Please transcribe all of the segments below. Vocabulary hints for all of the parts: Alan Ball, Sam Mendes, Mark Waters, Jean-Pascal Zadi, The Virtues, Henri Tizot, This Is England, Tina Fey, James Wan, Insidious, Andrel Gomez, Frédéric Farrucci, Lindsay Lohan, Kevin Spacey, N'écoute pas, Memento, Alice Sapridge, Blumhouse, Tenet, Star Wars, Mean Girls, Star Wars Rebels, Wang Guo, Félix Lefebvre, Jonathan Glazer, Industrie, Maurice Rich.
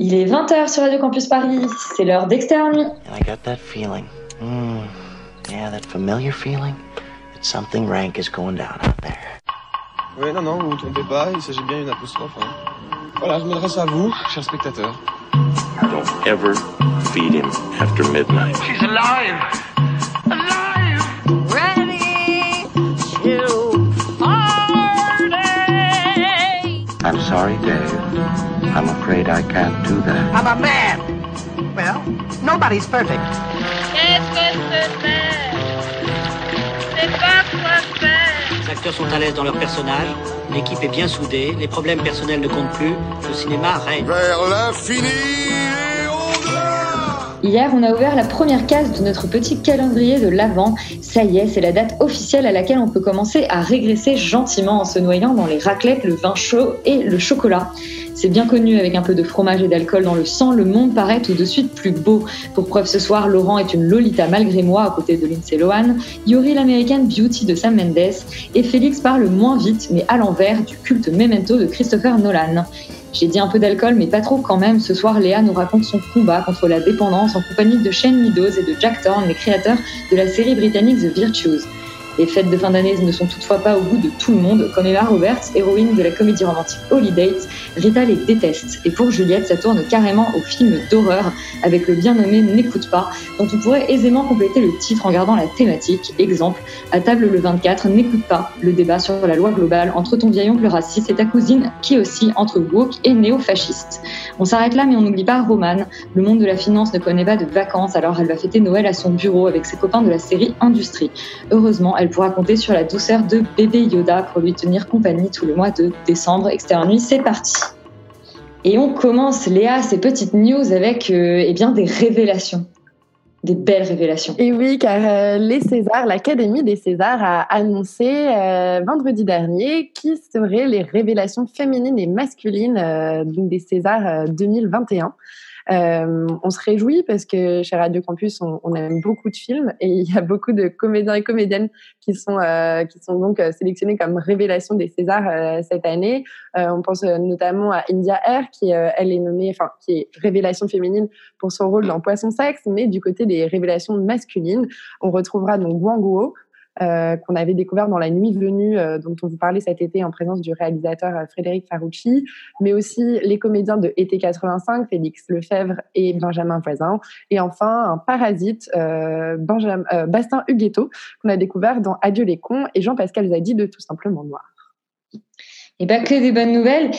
Il est 20h sur Radio Campus Paris, c'est l'heure d'Externe. And I got that feeling. Yeah, that familiar feeling that something rank is going down out there. Oui, non, vous ne vous trompez pas, il s'agit bien d'une apostrophe. Hein. Voilà, je m'adresse à vous, chers spectateurs. Don't ever feed him after midnight. She's alive! Alive! Ready to party! I'm sorry, Dave. I'm afraid I can't do that. I'm a man! Well, nobody's perfect. Qu'est-ce que c'est faire? C'est pas quoi faire! Les acteurs sont à l'aise dans leur personnage, l'équipe est bien soudée, les problèmes personnels ne comptent plus, le cinéma règne. Vers l'infini et au-delà ! Hier, on a ouvert la première case de notre petit calendrier de l'Avent. Ça y est, c'est la date officielle à laquelle on peut commencer à régresser gentiment en se noyant dans les raclettes, le vin chaud et le chocolat. C'est bien connu, avec un peu de fromage et d'alcool dans le sang, le monde paraît tout de suite plus beau. Pour preuve, ce soir, Laurent est une Lolita malgré moi à côté de Lindsay Lohan, Yuri l'American Beauty de Sam Mendes, et Félix parle moins vite, mais à l'envers, du culte Memento de Christopher Nolan. J'ai dit un peu d'alcool, mais pas trop quand même. Ce soir, Léa nous raconte son combat contre la dépendance en compagnie de Shane Meadows et de Jack Thorne, les créateurs de la série britannique The Virtues. Les fêtes de fin d'année ne sont toutefois pas au goût de tout le monde, comme Emma Roberts, héroïne de la comédie romantique Holiday, Rita les déteste. Et pour Juliette, ça tourne carrément au film d'horreur, avec le bien nommé N'écoute pas, dont on pourrait aisément compléter le titre en gardant la thématique. Exemple, à table le 24, N'écoute pas, le débat sur la loi globale entre ton vieil oncle raciste et ta cousine, qui aussi entre woke et néo-fasciste. On s'arrête là, mais on n'oublie pas Romane. Le monde de la finance ne connaît pas de vacances, alors elle va fêter Noël à son bureau avec ses copains de la série Industrie. Heureusement, elle pourra compter sur la douceur de bébé Yoda pour lui tenir compagnie tout le mois de décembre. Externe nuit, c'est parti. Et on commence, Léa, ces petites news avec des révélations. Des belles révélations. Et oui, car les Césars, l'Académie des Césars a annoncé vendredi dernier qui seraient les révélations féminines et masculines des Césars 2021. On se réjouit parce que chez Radio Campus, on aime beaucoup de films et il y a beaucoup de comédiens et comédiennes qui sont donc sélectionnés comme révélations des Césars cette année. On pense notamment à India Air qui est révélation féminine pour son rôle dans Poisson Sexe, mais du côté des révélations masculines, on retrouvera donc Wang Guo, qu'on avait découvert dans La Nuit Venue, dont on vous parlait cet été en présence du réalisateur Frédéric Farrucci, mais aussi les comédiens de Été 85, Félix Lefebvre et Benjamin Voisin, et enfin un parasite, Bastien Huguetto, qu'on a découvert dans Adieu les cons, et Jean-Pascal Zadi de Tout simplement Noir. Et bien, que des bonnes nouvelles.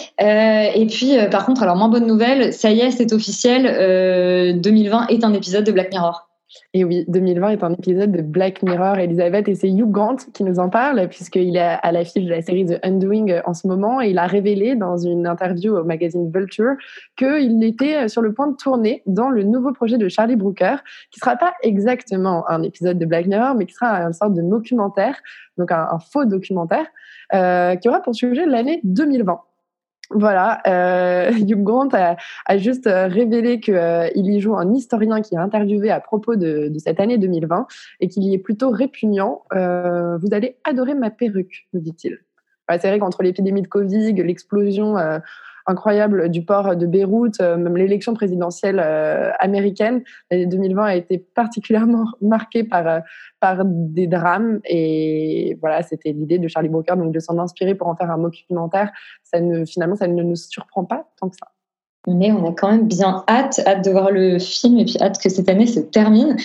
Par contre, alors moins bonne nouvelle, ça y est, c'est officiel, 2020 est un épisode de Black Mirror. Et oui, 2020 est un épisode de Black Mirror, Elisabeth, et c'est Hugh Grant qui nous en parle, puisqu'il est à l'affiche de la série The Undoing en ce moment, et il a révélé dans une interview au magazine Vulture qu'il était sur le point de tourner dans le nouveau projet de Charlie Brooker, qui ne sera pas exactement un épisode de Black Mirror, mais qui sera une sorte de documentaire, donc un faux documentaire, qui aura pour sujet l'année 2020. Voilà, Hugh Grant a juste révélé qu'il y joue un historien qui a interviewé à propos de cette année 2020 et qu'il y est plutôt répugnant. Vous allez adorer ma perruque, nous dit-il. Enfin, c'est vrai qu'entre l'épidémie de Covid, l'explosion incroyable du port de Beyrouth, même l'élection présidentielle américaine, l'année 2020 a été particulièrement marquée par des drames, et voilà, c'était l'idée de Charlie Brooker, donc de s'en inspirer pour en faire un documentaire. Finalement, ça ne nous surprend pas tant que ça. Mais on a quand même bien hâte de voir le film et puis hâte que cette année se termine.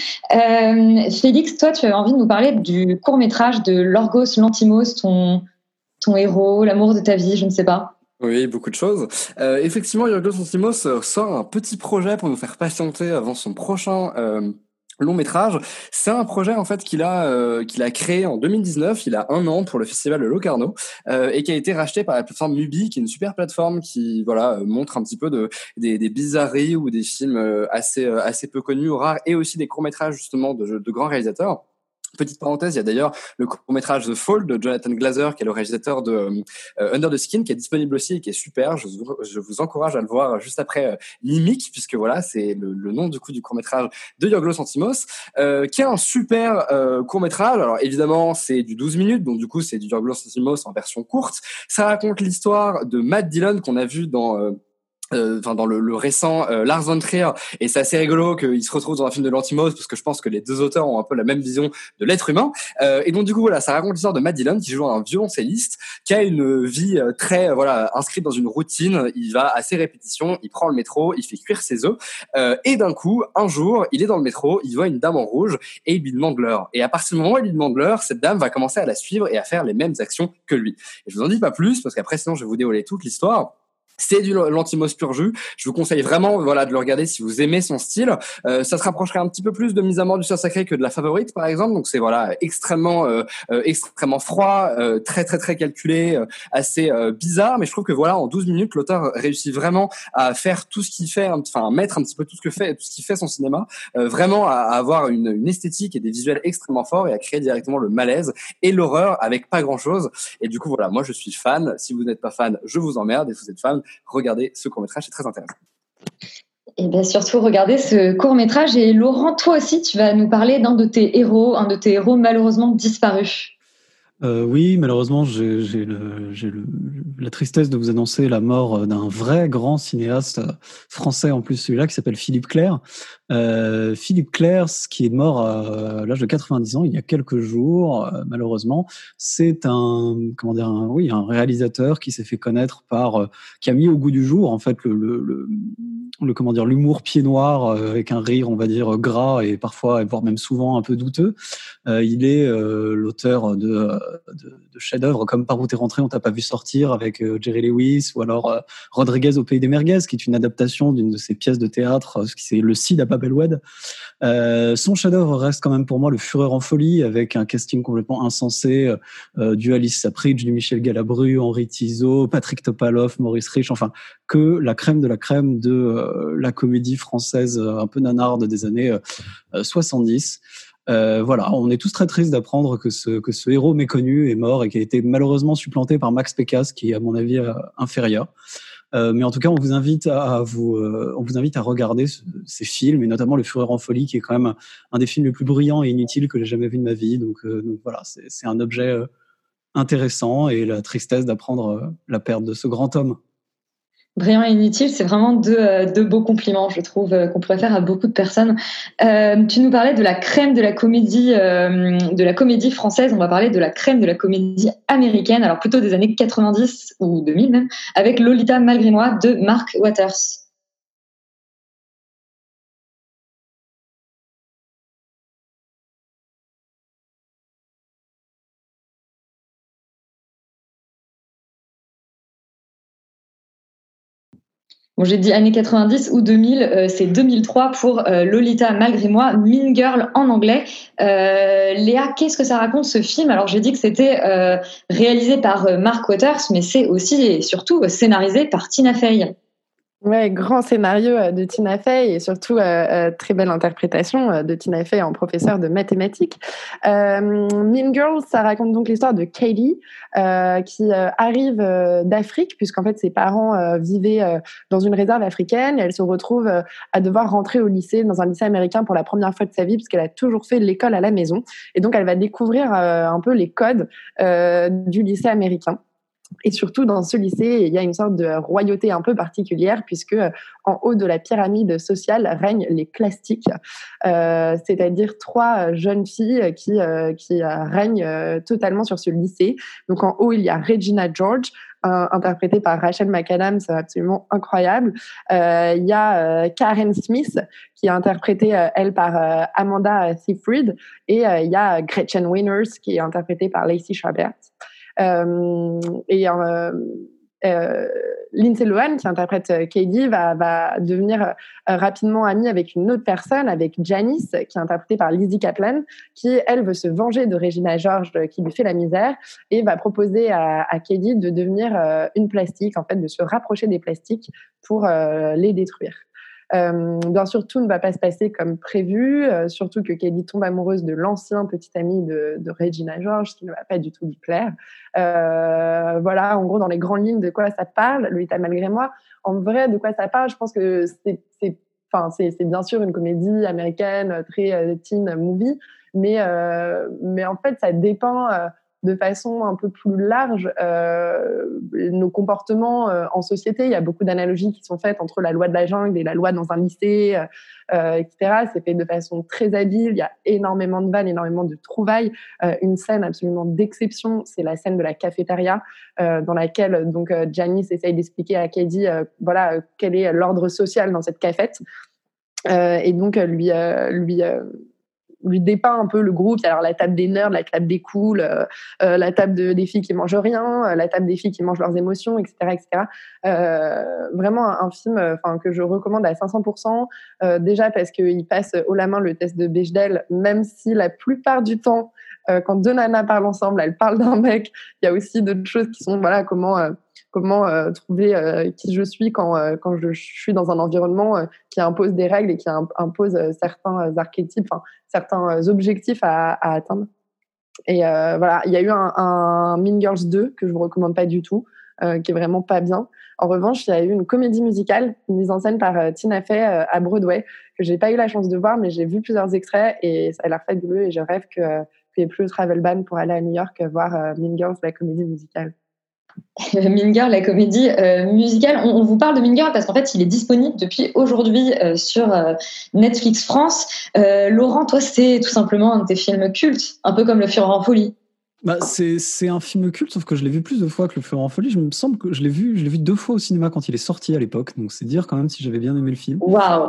Félix, toi, tu avais envie de nous parler du court-métrage de Yorgos Lanthimos, ton héros, l'amour de ta vie, je ne sais pas. Oui, beaucoup de choses. Effectivement, Yorgos Lanthimos sort un petit projet pour nous faire patienter avant son prochain long métrage. C'est un projet en fait qu'il a créé en 2019, il a un an, pour le festival de Locarno, et qui a été racheté par la plateforme Mubi, qui est une super plateforme qui montre un petit peu des bizarreries ou des films assez peu connus ou rares, et aussi des courts-métrages justement de grands réalisateurs. Petite parenthèse, il y a d'ailleurs le court-métrage The Fall de Jonathan Glazer, qui est le réalisateur de Under the Skin, qui est disponible aussi et qui est super. Je vous encourage à le voir juste après Mimic, puisque voilà, c'est le nom du court-métrage de Yorgos Lanthimos, qui est un super court-métrage. Alors évidemment, c'est du 12 minutes, donc du coup, c'est du Yorgos Lanthimos en version courte. Ça raconte l'histoire de Matt Dillon, qu'on a vu dans dans le récent Lars von Trier, et c'est assez rigolo qu'il se retrouve dans un film de Lanthimos, parce que je pense que les deux auteurs ont un peu la même vision de l'être humain, et donc du coup voilà, ça raconte l'histoire de Matt Dillon, qui joue un violoncelliste qui a une vie très voilà inscrite dans une routine. Il va à ses répétitions, il prend le métro, il fait cuire ses œufs, et d'un coup un jour il est dans le métro, il voit une dame en rouge et il lui demande l'heure, et à partir du moment où il lui demande l'heure, cette dame va commencer à la suivre et à faire les mêmes actions que lui. Et je vous en dis pas plus parce qu'après sinon je vais vous dévoiler toute l'histoire. C'est du Lanthimos pur jus. Je vous conseille vraiment, voilà, de le regarder si vous aimez son style. Ça se rapprocherait un petit peu plus de Mise à mort du Sœur Sacré que de La Favorite, par exemple. Donc c'est voilà extrêmement, extrêmement froid, très très très calculé, assez bizarre. Mais je trouve que voilà, en 12 minutes, l'auteur réussit vraiment à faire tout ce qu'il fait, enfin à mettre un petit peu tout ce qui fait son cinéma, vraiment à avoir une esthétique et des visuels extrêmement forts et à créer directement le malaise et l'horreur avec pas grand chose. Et du coup voilà, moi je suis fan. Si vous n'êtes pas fan, je vous emmerde. Et si vous êtes fan, regardez ce court-métrage, c'est très intéressant. Et bien surtout, regardez ce court-métrage. Et Laurent, toi aussi, tu vas nous parler d'un de tes héros, malheureusement disparu. Oui, malheureusement, j'ai la tristesse de vous annoncer la mort d'un vrai grand cinéaste français, en plus celui-là, qui s'appelle Philippe Clair. Philippe Clair, qui est mort à l'âge de 90 ans, il y a quelques jours, malheureusement. C'est un réalisateur qui s'est fait connaître par, qui a mis au goût du jour, en fait, l'humour pied noir, avec un rire, on va dire, gras et parfois, voire même souvent un peu douteux. Il est l'auteur de chefs-d'œuvre comme Par où t'es rentré, on t'a pas vu sortir, avec Jerry Lewis, ou alors Rodriguez au pays des merguez, qui est une adaptation d'une de ses pièces de théâtre, qui c'est Le Cid à Babelwed. Son chef-d'œuvre reste quand même pour moi Le Fureur en folie, avec un casting complètement insensé, du Alice Sapridge, du Michel Galabru, Henri Tizot, Patrick Topalov, Maurice Rich, enfin que la crème de la crème de la comédie française un peu nanarde des années 70. Voilà, on est tous très tristes d'apprendre que ce héros méconnu est mort et qui a été malheureusement supplanté par Max Pécasse, qui est à mon avis inférieur. Mais en tout cas, on vous invite à regarder ces films, et notamment Le Fureur en folie, qui est quand même un des films les plus brillants et inutiles que j'ai jamais vu de ma vie. Donc voilà, c'est un objet intéressant, et la tristesse d'apprendre la perte de ce grand homme. Brillant et inutile, c'est vraiment deux beaux compliments, je trouve, qu'on pourrait faire à beaucoup de personnes. Tu nous parlais de la crème de la comédie française. On va parler de la crème de la comédie américaine, alors plutôt des années 90 ou 2000 même, avec Lolita malgré moi de Mark Waters. Bon, j'ai dit années 90 ou 2000, c'est 2003 pour Lolita malgré moi, Mean Girl en anglais. Léa, qu'est-ce que ça raconte ce film ? Alors j'ai dit que c'était réalisé par Mark Waters, mais c'est aussi et surtout scénarisé par Tina Fey. Ouais, grand scénario de Tina Fey, et surtout très belle interprétation de Tina Fey en professeur de mathématiques. Mean Girls, ça raconte donc l'histoire de Kaylee qui arrive d'Afrique, puisqu'en fait ses parents vivaient dans une réserve africaine, et elle se retrouve à devoir rentrer au lycée, dans un lycée américain pour la première fois de sa vie, parce qu'elle a toujours fait l'école à la maison, et donc elle va découvrir un peu les codes du lycée américain. Et surtout, dans ce lycée, il y a une sorte de royauté un peu particulière, puisque en haut de la pyramide sociale règnent les clastiques, c'est-à-dire trois jeunes filles qui règnent totalement sur ce lycée. Donc en haut, il y a Regina George, interprétée par Rachel McAdams, absolument incroyable. Il y a Karen Smith, qui est interprétée, elle, par Amanda Seyfried, et il y a Gretchen Wieners, qui est interprétée par Lacey Chabert. Lindsay Lohan, qui interprète Katie, va devenir rapidement amie avec une autre personne, avec Janice, qui est interprétée par Lizzie Caplan, qui, elle, veut se venger de Regina George, qui lui fait la misère, et va proposer à Katie de devenir une plastique, en fait, de se rapprocher des plastiques pour les détruire. Bien sûr, tout ne va pas se passer comme prévu, surtout que Kelly tombe amoureuse de l'ancien petit ami de Regina George, qui ne va pas du tout lui plaire. Voilà, en gros, dans les grandes lignes, de quoi ça parle, Lolita malgré moi. En vrai, de quoi ça parle, je pense que c'est bien sûr une comédie américaine, très teen movie, mais en fait, ça dépend de façon un peu plus large nos comportements en société. Il y a beaucoup d'analogies qui sont faites entre la loi de la jungle et la loi dans un lycée, etc. C'est fait de façon très habile. Il y a énormément de vannes, énormément de trouvailles. Une scène absolument d'exception, c'est la scène de la cafétéria dans laquelle donc Janice essaye d'expliquer à Katie voilà quel est l'ordre social dans cette cafette et donc lui dépeint un peu le groupe. Alors la table des nerds, la table des cools, la table des filles qui mangent rien, la table des filles qui mangent leurs émotions, etc., etc. Vraiment un film, enfin que je recommande à 500%. Déjà parce qu'il passe haut la main le test de Bechdel, même si la plupart du temps, quand deux nanas parlent ensemble, elles parlent d'un mec. Il y a aussi d'autres choses qui sont voilà comment trouver qui je suis quand je suis dans un environnement qui impose des règles et qui impose certains archétypes, enfin, certains objectifs à atteindre. Et voilà, il y a eu un Mean Girls 2 que je vous recommande pas du tout, qui est vraiment pas bien. En revanche, il y a eu une comédie musicale mise en scène par Tina Fey à Broadway que j'ai pas eu la chance de voir, mais j'ai vu plusieurs extraits et ça a l'air fabuleux et je rêve qu'il n'y ait plus le travel ban pour aller à New York voir Mean Girls, la comédie musicale. Mean Girls, la comédie musicale. On vous parle de Mean Girls parce qu'en fait, il est disponible depuis aujourd'hui sur Netflix France. Laurent, toi, c'est tout simplement un de tes films cultes, un peu comme Le Fureur en folie. Bah, c'est un film culte, sauf que je l'ai vu plus de fois que Le Fureur en folie. Je me semble que je l'ai vu 2 fois au cinéma quand il est sorti à l'époque. Donc c'est dire quand même si j'avais bien aimé le film. Waouh.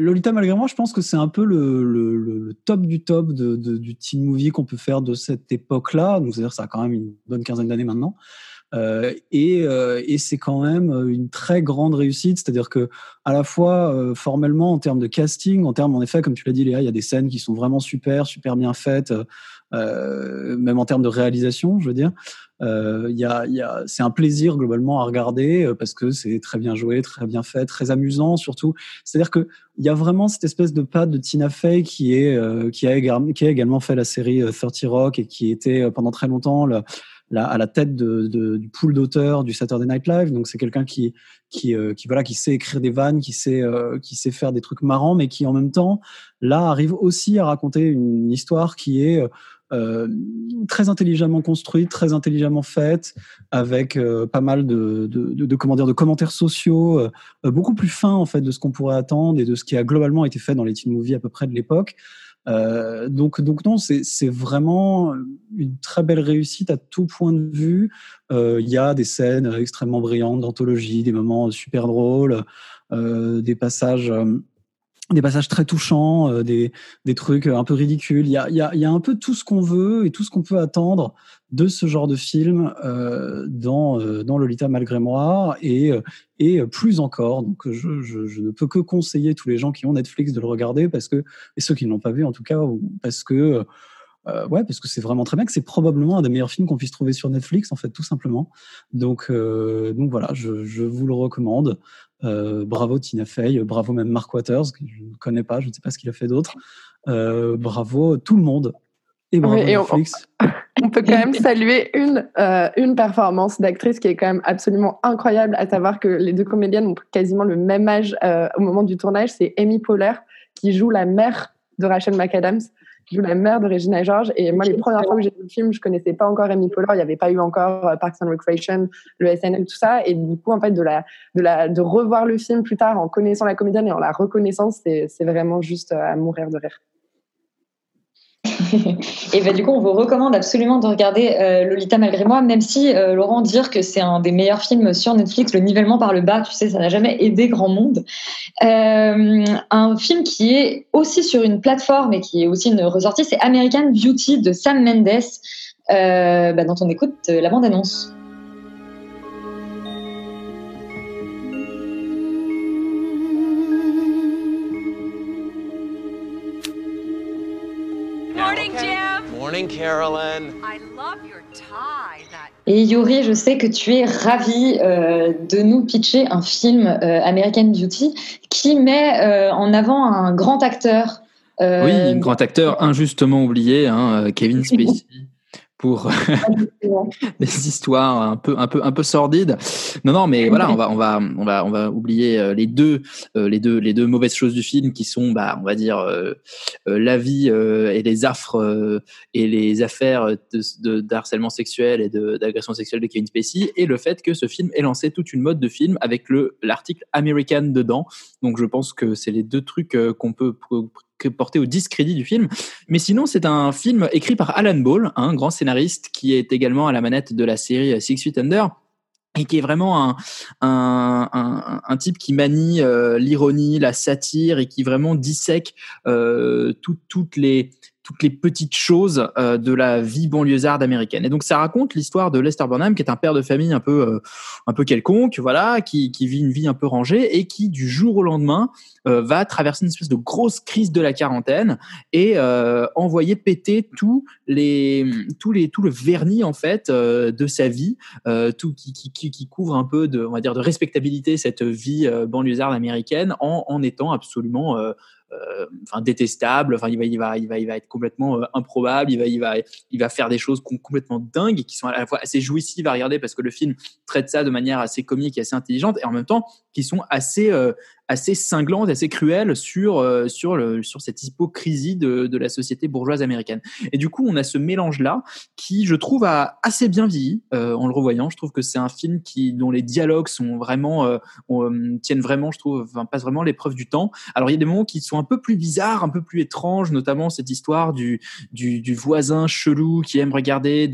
Lolita malgré moi, je pense que c'est un peu le top du teen movie qu'on peut faire de cette époque-là. Donc c'est-à-dire que ça a quand même une bonne quinzaine d'années maintenant. Et c'est quand même une très grande réussite, c'est-à-dire que à la fois formellement en termes de casting, en termes en effet comme tu l'as dit Léa, il y a des scènes qui sont vraiment super bien faites, même en termes de réalisation, je veux dire, il y a c'est un plaisir globalement à regarder parce que c'est très bien joué, très bien fait, très amusant surtout. C'est-à-dire que il y a vraiment cette espèce de patte de Tina Fey qui a également fait la série 30 Rock et qui était pendant très longtemps à la tête du pool d'auteurs du Saturday Night Live. Donc c'est quelqu'un qui sait écrire des vannes, qui sait faire des trucs marrants, mais qui en même temps là arrive aussi à raconter une histoire qui est très intelligemment construite, très intelligemment faite, avec pas mal de commentaires sociaux, beaucoup plus fins en fait de ce qu'on pourrait attendre et de ce qui a globalement été fait dans les teen movies à peu près de l'époque. Donc non, c'est vraiment une très belle réussite à tout point de vue. Il y a des scènes extrêmement brillantes d'anthologie, des moments super drôles, des passages très touchants, des trucs un peu ridicules. Il y a un peu tout ce qu'on veut et tout ce qu'on peut attendre de ce genre de film dans Lolita malgré moi et plus encore. Donc je ne peux que conseiller tous les gens qui ont Netflix de le regarder parce que, et ceux qui ne l'ont pas vu en tout cas, parce que c'est vraiment très bien, que c'est probablement un des meilleurs films qu'on puisse trouver sur Netflix en fait, tout simplement. Donc voilà, je vous le recommande. Bravo Tina Fey, bravo même Mark Waters que je ne connais pas, je ne sais pas ce qu'il a fait d'autre. Bravo tout le monde et bravo Netflix. On peut quand même saluer une performance d'actrice qui est quand même absolument incroyable, à savoir que les deux comédiennes ont quasiment le même âge au moment du tournage. C'est Amy Poehler qui joue la mère de Rachel McAdams, qui joue la mère de Regina George. Et moi, les premières fois que j'ai vu le film, je connaissais pas encore Amy Poehler. Il n'y avait pas eu encore Parks and Recreation, le SNL, tout ça. Et du coup, en fait, de revoir le film plus tard en connaissant la comédienne et en la reconnaissant, c'est vraiment juste à mourir de rire. Et ben, du coup, on vous recommande absolument de regarder Lolita malgré moi, même si Laurent dire que c'est un des meilleurs films sur Netflix, le nivellement par le bas, tu sais, ça n'a jamais aidé grand monde. Un film qui est aussi sur une plateforme et qui est aussi une ressortie, c'est American Beauty de Sam Mendes, dont on écoute la bande-annonce. Carolyn. I love your tie, that... Et Yuri, je sais que tu es ravie de nous pitcher un film American Beauty qui met en avant un grand acteur. Oui, un grand acteur injustement oublié, Kevin Spacey. pour des histoires un peu sordides. Non, mais voilà, on va oublier les deux mauvaises choses du film qui sont, on va dire, la vie et les affres et les affaires de harcèlement sexuel et d'agression sexuelle de Kevin Spacey, et le fait que ce film ait lancé toute une mode de film avec l'article American dedans. Donc je pense que c'est les deux trucs qu'on peut porté au discrédit du film. Mais sinon, c'est un film écrit par Alan Ball, un grand scénariste qui est également à la manette de la série Six Feet Under, et qui est vraiment un type qui manie l'ironie, la satire, et qui vraiment dissèque toutes les petites choses de la vie banlieusarde américaine. Et donc, ça raconte l'histoire de Lester Burnham, qui est un père de famille un peu quelconque, voilà, qui vit une vie un peu rangée et qui, du jour au lendemain, va traverser une espèce de grosse crise de la quarantaine et envoyer péter tout le vernis, en fait, de sa vie, tout qui couvre un peu de, on va dire, de respectabilité cette vie banlieusarde américaine en étant absolument détestable. Enfin, il va être complètement improbable. Il va faire des choses complètement dingues et qui sont à la fois assez jouissives à regarder parce que le film traite ça de manière assez comique et assez intelligente, et en même temps qui sont assez cinglantes, assez cruelles sur cette hypocrisie de la société bourgeoise américaine. Et du coup, on a ce mélange là qui, je trouve, a assez bien vieilli en le revoyant. Je trouve que c'est un film dont les dialogues sont vraiment tiennent vraiment, je trouve, passent vraiment l'épreuve du temps. Alors il y a des moments qui sont un peu plus bizarres, un peu plus étranges, notamment cette histoire du voisin chelou qui aime regarder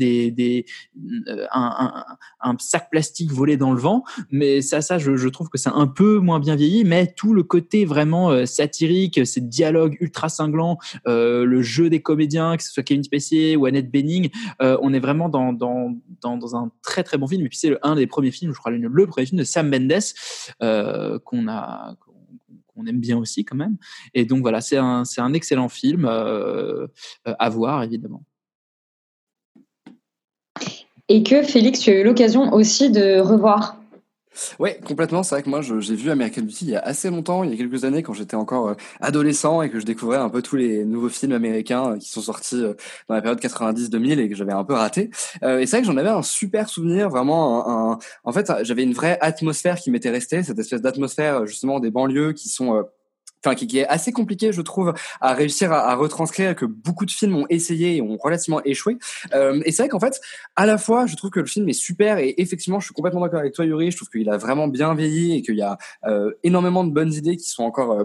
un sac plastique voler dans le vent. Mais ça je trouve que c'est un peu moins bien vieilli. Mais tout le côté vraiment satirique, ces dialogues ultra cinglants, le jeu des comédiens, que ce soit Kevin Spacey ou Annette Bening, on est vraiment dans un très très bon film. Et puis c'est un des premiers films, je crois le premier film de Sam Mendes qu'on aime bien aussi quand même. Et donc voilà, c'est un excellent film à voir, évidemment. Et que Félix, tu as eu l'occasion aussi de revoir. Ouais, complètement. C'est vrai que moi, j'ai vu American Beauty il y a assez longtemps, il y a quelques années, quand j'étais encore adolescent et que je découvrais un peu tous les nouveaux films américains qui sont sortis dans la période 90-2000 et que j'avais un peu raté. Et c'est vrai que j'en avais un super souvenir, vraiment. En fait, j'avais une vraie atmosphère qui m'était restée, cette espèce d'atmosphère justement des banlieues qui sont... qui est assez compliqué, je trouve, à réussir à retranscrire, que beaucoup de films ont essayé et ont relativement échoué. Et c'est vrai qu'en fait, à la fois, je trouve que le film est super, et effectivement, je suis complètement d'accord avec toi, Yuri, je trouve qu'il a vraiment bien vieilli et qu'il y a énormément de bonnes idées qui sont encore...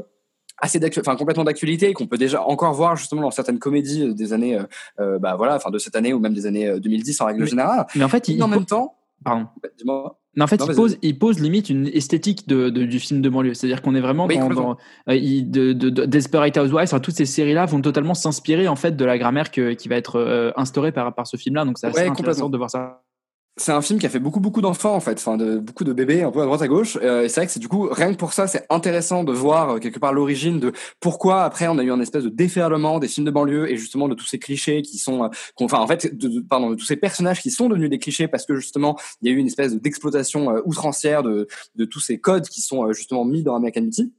complètement d'actualité, et qu'on peut déjà encore voir justement dans certaines comédies des années de cette année ou même des années 2010 en règle générale. Mais en fait, même temps... Pardon. Dis-moi. Non, en fait, il pose limite une esthétique du film de banlieue. C'est-à-dire qu'on est vraiment dans Desperate Housewives. Enfin, toutes ces séries-là vont totalement s'inspirer, en fait, de la grammaire qui va être instaurée par ce film-là. Donc, c'est assez intéressant de voir ça. C'est un film qui a fait beaucoup d'enfants, en fait, beaucoup de bébés un peu à droite à gauche, et c'est vrai que c'est, du coup, rien que pour ça, c'est intéressant de voir quelque part l'origine de pourquoi après on a eu un espèce de déferlement des films de banlieue, et justement de tous ces clichés qui sont de tous ces personnages qui sont devenus des clichés parce que justement il y a eu une espèce d'exploitation outrancière de tous ces codes qui sont justement mis dans American Beauty.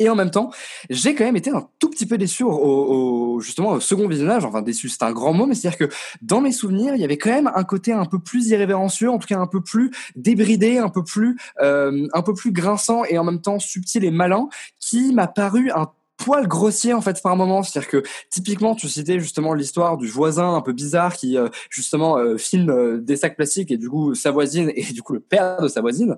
Et en même temps, j'ai quand même été un tout petit peu déçu au second visionnage. Enfin, déçu, c'est un grand mot, mais c'est-à-dire que dans mes souvenirs, il y avait quand même un côté un peu plus irrévérencieux, en tout cas un peu plus débridé, un peu plus grinçant et en même temps subtil et malin, qui m'a paru un poil grossier, en fait, par moment. C'est-à-dire que typiquement, tu citais justement l'histoire du voisin un peu bizarre qui filme des sacs plastiques, et du coup sa voisine, et du coup le père de sa voisine,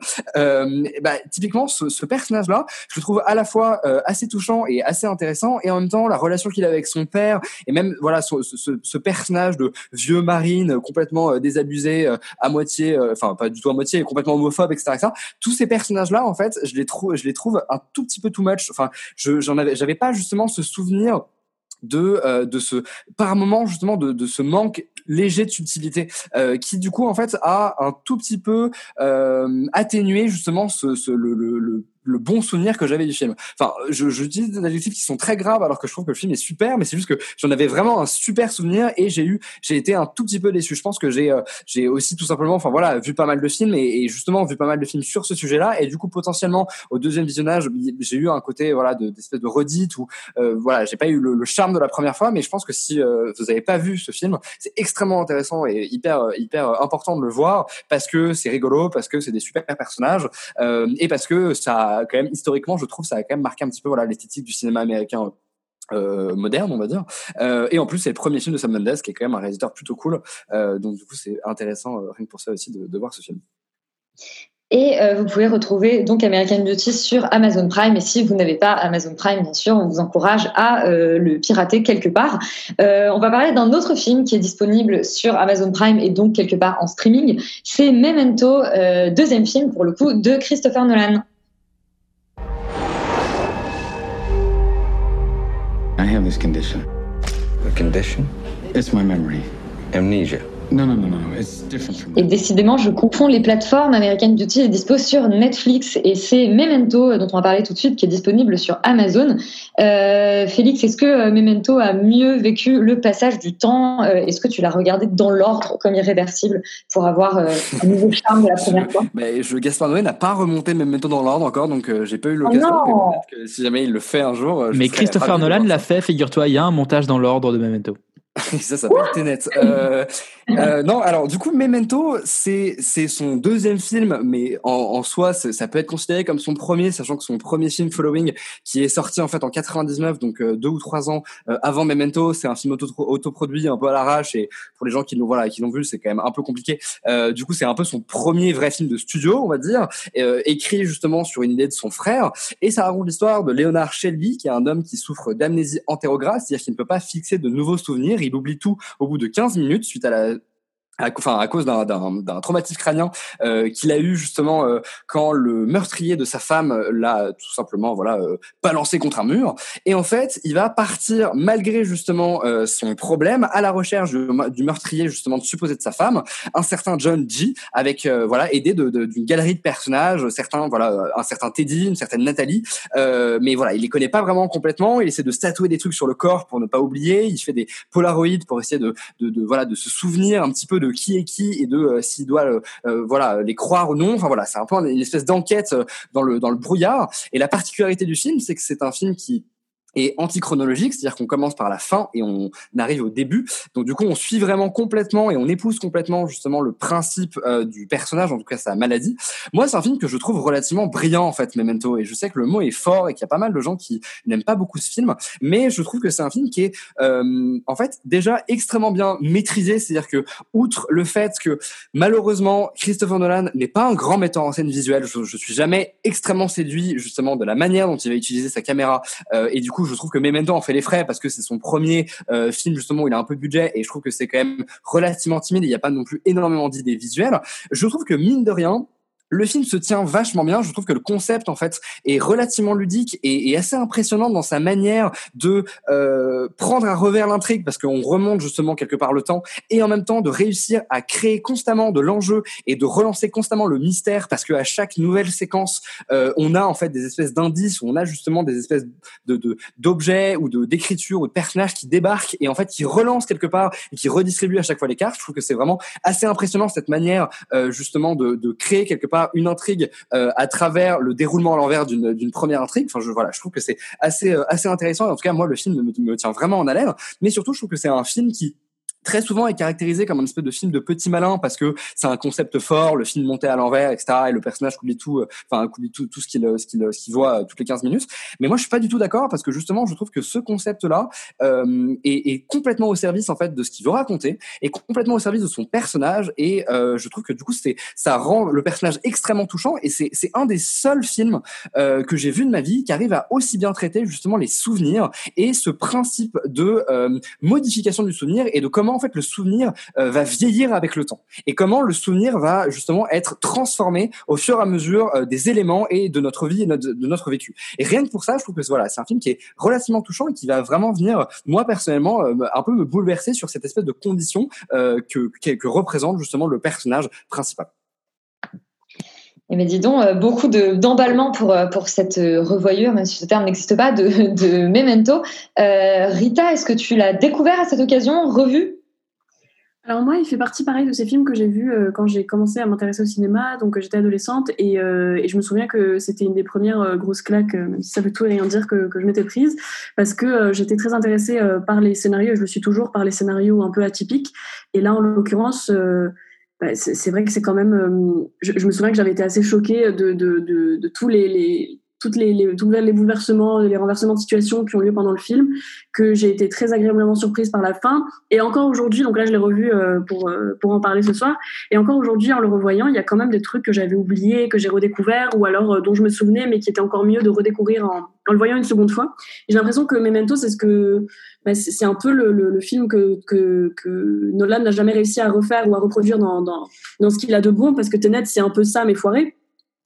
typiquement ce personnage là je le trouve à la fois assez touchant et assez intéressant, et en même temps la relation qu'il a avec son père, et même voilà ce personnage de vieux marine complètement désabusé, à moitié, pas du tout à moitié, complètement homophobe, etc. Tous ces personnages là en fait, je les trouve un tout petit peu too much. J'avais pas justement ce souvenir par moment justement de ce manque léger de subtilité, qui du coup en fait a un tout petit peu atténué justement le le bon souvenir que j'avais du film. Enfin, je dis des adjectifs qui sont très graves alors que je trouve que le film est super, mais c'est juste que j'en avais vraiment un super souvenir et j'ai été un tout petit peu déçu. Je pense que j'ai aussi tout simplement, enfin voilà, vu pas mal de films et justement vu pas mal de films sur ce sujet-là et du coup potentiellement au deuxième visionnage j'ai eu un côté voilà d'espèce de redite ou voilà j'ai pas eu le charme de la première fois, mais je pense que si vous avez pas vu ce film, c'est extrêmement intéressant et hyper important de le voir parce que c'est rigolo, parce que c'est des super personnages et parce que ça quand même historiquement je trouve ça a quand même marqué un petit peu voilà l'esthétique du cinéma américain moderne on va dire et en plus c'est le premier film de Sam Mendes qui est quand même un réalisateur plutôt cool donc du coup c'est intéressant rien que pour ça aussi de voir ce film. Et vous pouvez retrouver donc American Beauty sur Amazon Prime. Et si vous n'avez pas Amazon Prime, bien sûr, on vous encourage à le pirater quelque part. On va parler d'un autre film qui est disponible sur Amazon Prime et donc quelque part en streaming. C'est Memento, deuxième film pour le coup de Christopher Nolan. I have this condition. A condition? It's my memory. Amnesia. Non, it's different from... Et décidément, je confonds les plateformes. American Beauty est dispo sur Netflix et c'est Memento dont on va parler tout de suite qui est disponible sur Amazon. Félix, est-ce que Memento a mieux vécu le passage du temps? Est-ce que tu l'as regardé dans l'ordre comme Irréversible pour avoir un nouveau charme de la première fois? Gaspard Noé n'a pas remonté Memento dans l'ordre encore, donc j'ai pas eu l'occasion. Oh mais que si jamais il le fait un jour. Mais Christopher Nolan l'a fait, figure-toi, il y a un montage dans l'ordre de Memento. Ça s'appelle Tenet. Non, alors du coup, Memento, c'est son deuxième film, mais en soi, ça peut être considéré comme son premier, sachant que son premier film Following, qui est sorti en fait en 99, donc 2 ou 3 ans avant Memento, c'est un film autoproduit un peu à l'arrache et pour les gens qui l'ont vu, c'est quand même un peu compliqué. Du coup, c'est un peu son premier vrai film de studio, on va dire, écrit justement sur une idée de son frère, et ça raconte l'histoire de Leonard Shelby, qui est un homme qui souffre d'amnésie antérograde, c'est-à-dire qu'il ne peut pas fixer de nouveaux souvenirs. Il oublie tout au bout de 15 minutes suite à à cause d'un traumatisme crânien qu'il a eu justement quand le meurtrier de sa femme l'a tout simplement balancé contre un mur. Et en fait, il va partir malgré justement son problème à la recherche du meurtrier justement de supposé de sa femme, un certain John G, avec aidé d'une galerie de personnages, certains un certain Teddy, une certaine Nathalie, mais il les connaît pas vraiment complètement. Il essaie de tatouer des trucs sur le corps pour ne pas oublier. Il fait des polaroïdes pour essayer de se souvenir un petit peu de qui est qui et de s'il doit les croire ou non. Enfin c'est un peu une espèce d'enquête dans le brouillard. Et la particularité du film, c'est que c'est un film qui est antichronologique, c'est-à-dire qu'on commence par la fin et on arrive au début. Donc du coup, on suit vraiment complètement et on épouse complètement justement le principe du personnage, en tout cas sa maladie. Moi, c'est un film que je trouve relativement brillant en fait, Memento, et je sais que le mot est fort et qu'il y a pas mal de gens qui n'aiment pas beaucoup ce film, mais je trouve que c'est un film qui est en fait déjà extrêmement bien maîtrisé, c'est-à-dire que outre le fait que malheureusement Christopher Nolan n'est pas un grand metteur en scène visuel, je suis jamais extrêmement séduit justement de la manière dont il va utiliser sa caméra et du coup je trouve que Memento en fait les frais parce que c'est son premier film justement où il a un peu de budget et je trouve que c'est quand même relativement timide et il n'y a pas non plus énormément d'idées visuelles. Je trouve que mine de rien, le film se tient vachement bien. Je trouve que le concept en fait est relativement ludique et assez impressionnant dans sa manière de prendre à revers l'intrigue parce qu'on remonte justement quelque part le temps et en même temps de réussir à créer constamment de l'enjeu et de relancer constamment le mystère parce qu'à chaque nouvelle séquence on a en fait des espèces d'indices, on a justement des espèces d'objets ou d'écritures ou de personnages qui débarquent et en fait qui relancent quelque part et qui redistribuent à chaque fois les cartes. Je trouve que c'est vraiment assez impressionnant cette manière justement de créer quelque part une intrigue à travers le déroulement à l'envers d'une première intrigue. Enfin, je trouve que c'est assez intéressant. Et en tout cas, moi, le film me tient vraiment en haleine. Mais surtout, je trouve que c'est un film qui très souvent est caractérisé comme un espèce de film de petit malin parce que c'est un concept fort, le film monté à l'envers, etc. Et le personnage oublie tout ce qu'il voit toutes les 15 minutes. Mais moi, je suis pas du tout d'accord parce que justement, je trouve que ce concept-là est complètement au service en fait de ce qu'il veut raconter, est complètement au service de son personnage et je trouve que du coup, ça rend le personnage extrêmement touchant et c'est un des seuls films que j'ai vu de ma vie qui arrive à aussi bien traiter justement les souvenirs et ce principe de modification du souvenir et de comment en fait le souvenir va vieillir avec le temps et comment le souvenir va justement être transformé au fur et à mesure des éléments et de notre vie et de notre vécu. Et rien que pour ça, je trouve que c'est un film qui est relativement touchant et qui va vraiment venir, moi personnellement, un peu me bouleverser sur cette espèce de condition que représente justement le personnage principal. Et mais dis donc, beaucoup d'emballement pour cette revoyure, même si ce terme n'existe pas, de Memento. Rita, est-ce que tu l'as découvert à cette occasion, revue ? Alors moi, il fait partie pareil de ces films que j'ai vus quand j'ai commencé à m'intéresser au cinéma, donc j'étais adolescente et je me souviens que c'était une des premières grosses claques, même si ça veut tout rien dire, que je m'étais prise, parce que j'étais très intéressée par les scénarios, et je le suis toujours, par les scénarios un peu atypiques, et là en l'occurrence... c'est vrai que c'est quand même... Je me souviens que j'avais été assez choquée de tous les bouleversements, les renversements de situation qui ont lieu pendant le film, que j'ai été très agréablement surprise par la fin. Et encore aujourd'hui, donc là je l'ai revu pour en parler ce soir, et encore aujourd'hui en le revoyant, il y a quand même des trucs que j'avais oubliés, que j'ai redécouverts, ou alors dont je me souvenais, mais qui étaient encore mieux de redécouvrir en le voyant une seconde fois. Et j'ai l'impression que Memento, c'est un peu le film que Nolan n'a jamais réussi à refaire ou à reproduire dans ce qu'il a de bon, parce que Tenet, c'est un peu ça, mais foiré.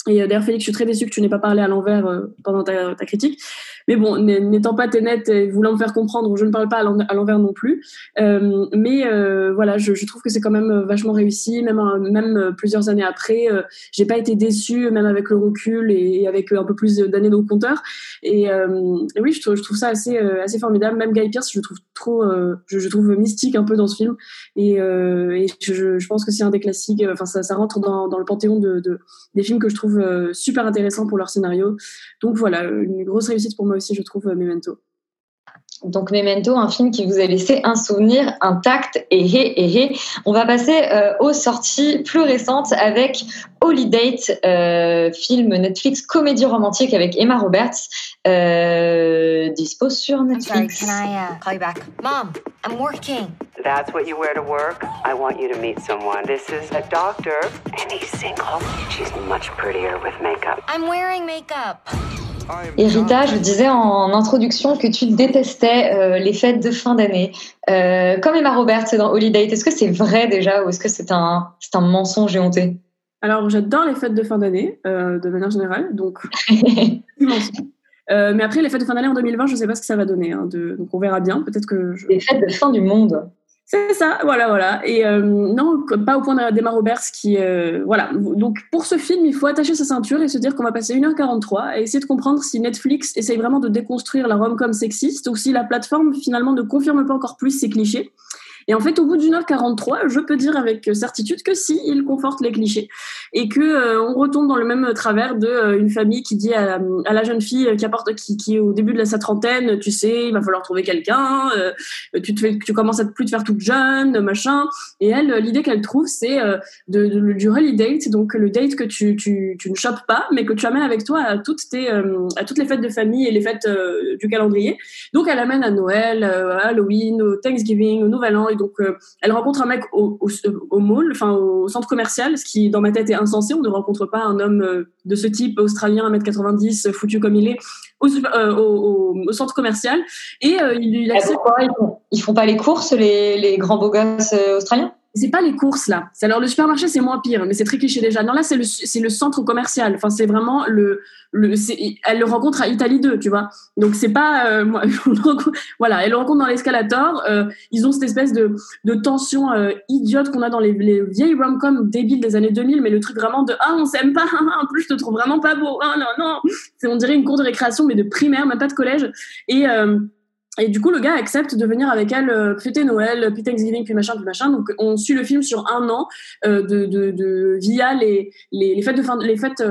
Et d'ailleurs, Félix, je suis très déçue que tu n'aies pas parlé à l'envers pendant ta critique. Mais bon, n'étant pas Tenet et voulant me faire comprendre, je ne parle pas à l'envers non plus. Voilà, je trouve que c'est quand même vachement réussi, même plusieurs années après. J'ai pas été déçue, même avec le recul et avec un peu plus d'années dans le compteur. Et oui, je trouve ça assez formidable. Même Guy Pearce, je le trouve trop, je trouve mystique un peu dans ce film. Et je pense que c'est un des classiques. Enfin, ça rentre dans le panthéon des films que je trouve super intéressant pour leur scénario. Donc voilà, une grosse réussite pour moi aussi, je trouve, Memento. Donc Memento, un film qui vous a laissé un souvenir intact. On va passer aux sorties plus récentes avec Holiday, film Netflix, comédie romantique avec Emma Roberts, dispo sur Netflix. I'm sorry, can I call you back? Mom, I'm working. That's what you wear to work? I want you to meet someone. This is a doctor, and he's single. She's much prettier with makeup. I'm wearing makeup. Et Rita, je disais en introduction que tu détestais les fêtes de fin d'année. Comme Emma Roberts dans Holiday, est-ce que c'est vrai déjà ou est-ce que c'est un mensonge éhonté ? Alors, j'adore les fêtes de fin d'année, de manière générale, donc mais après, les fêtes de fin d'année en 2020, je ne sais pas ce que ça va donner. Donc, on verra bien, peut-être que... Les fêtes de fin du monde. C'est ça, voilà. Et non, pas au point d'Emma Roberts qui... voilà, donc pour ce film, il faut attacher sa ceinture et se dire qu'on va passer 1h43 et essayer de comprendre si Netflix essaye vraiment de déconstruire la rom-com sexiste ou si la plateforme finalement ne confirme pas encore plus ses clichés. Et en fait, au bout d'1h43, je peux dire avec certitude que si, il conforte les clichés et que on retombe dans le même travers de une famille qui dit à la jeune fille qui est au début de sa trentaine, tu sais, il va falloir trouver quelqu'un, tu commences à plus te faire toute jeune, machin. Et elle, l'idée qu'elle trouve, c'est du holiday, donc le date que tu ne chopes pas, mais que tu amènes avec toi à toutes les fêtes de famille et les fêtes du calendrier. Donc elle amène à Noël, à Halloween, au Thanksgiving, au Nouvel An. Et donc, elle rencontre un mec au mall, enfin au centre commercial, ce qui, dans ma tête, est insensé. On ne rencontre pas un homme de ce type, australien, 1m90, foutu comme il est, au centre commercial. Et il accepte. Ils font pas les courses, les grands beaux gosses australiens ? C'est pas les courses, là. Alors, le supermarché, c'est moins pire, mais c'est très cliché déjà. Non, là, c'est le centre commercial. Enfin, c'est vraiment elle le rencontre à Italie 2, tu vois. Donc, c'est pas... voilà, elle le rencontre dans l'escalator. Ils ont cette espèce de tension idiote qu'on a dans les vieilles rom-com débiles des années 2000, mais le truc vraiment de « Ah, on s'aime pas, ah, en plus, je te trouve vraiment pas beau. Ah, non, non. » C'est, on dirait, une cour de récréation, mais de primaire, même pas de collège. Et du coup, le gars accepte de venir avec elle fêter Noël, puis Thanksgiving, puis machin. Donc, on suit le film sur 1 an via les fêtes de fin, les fêtes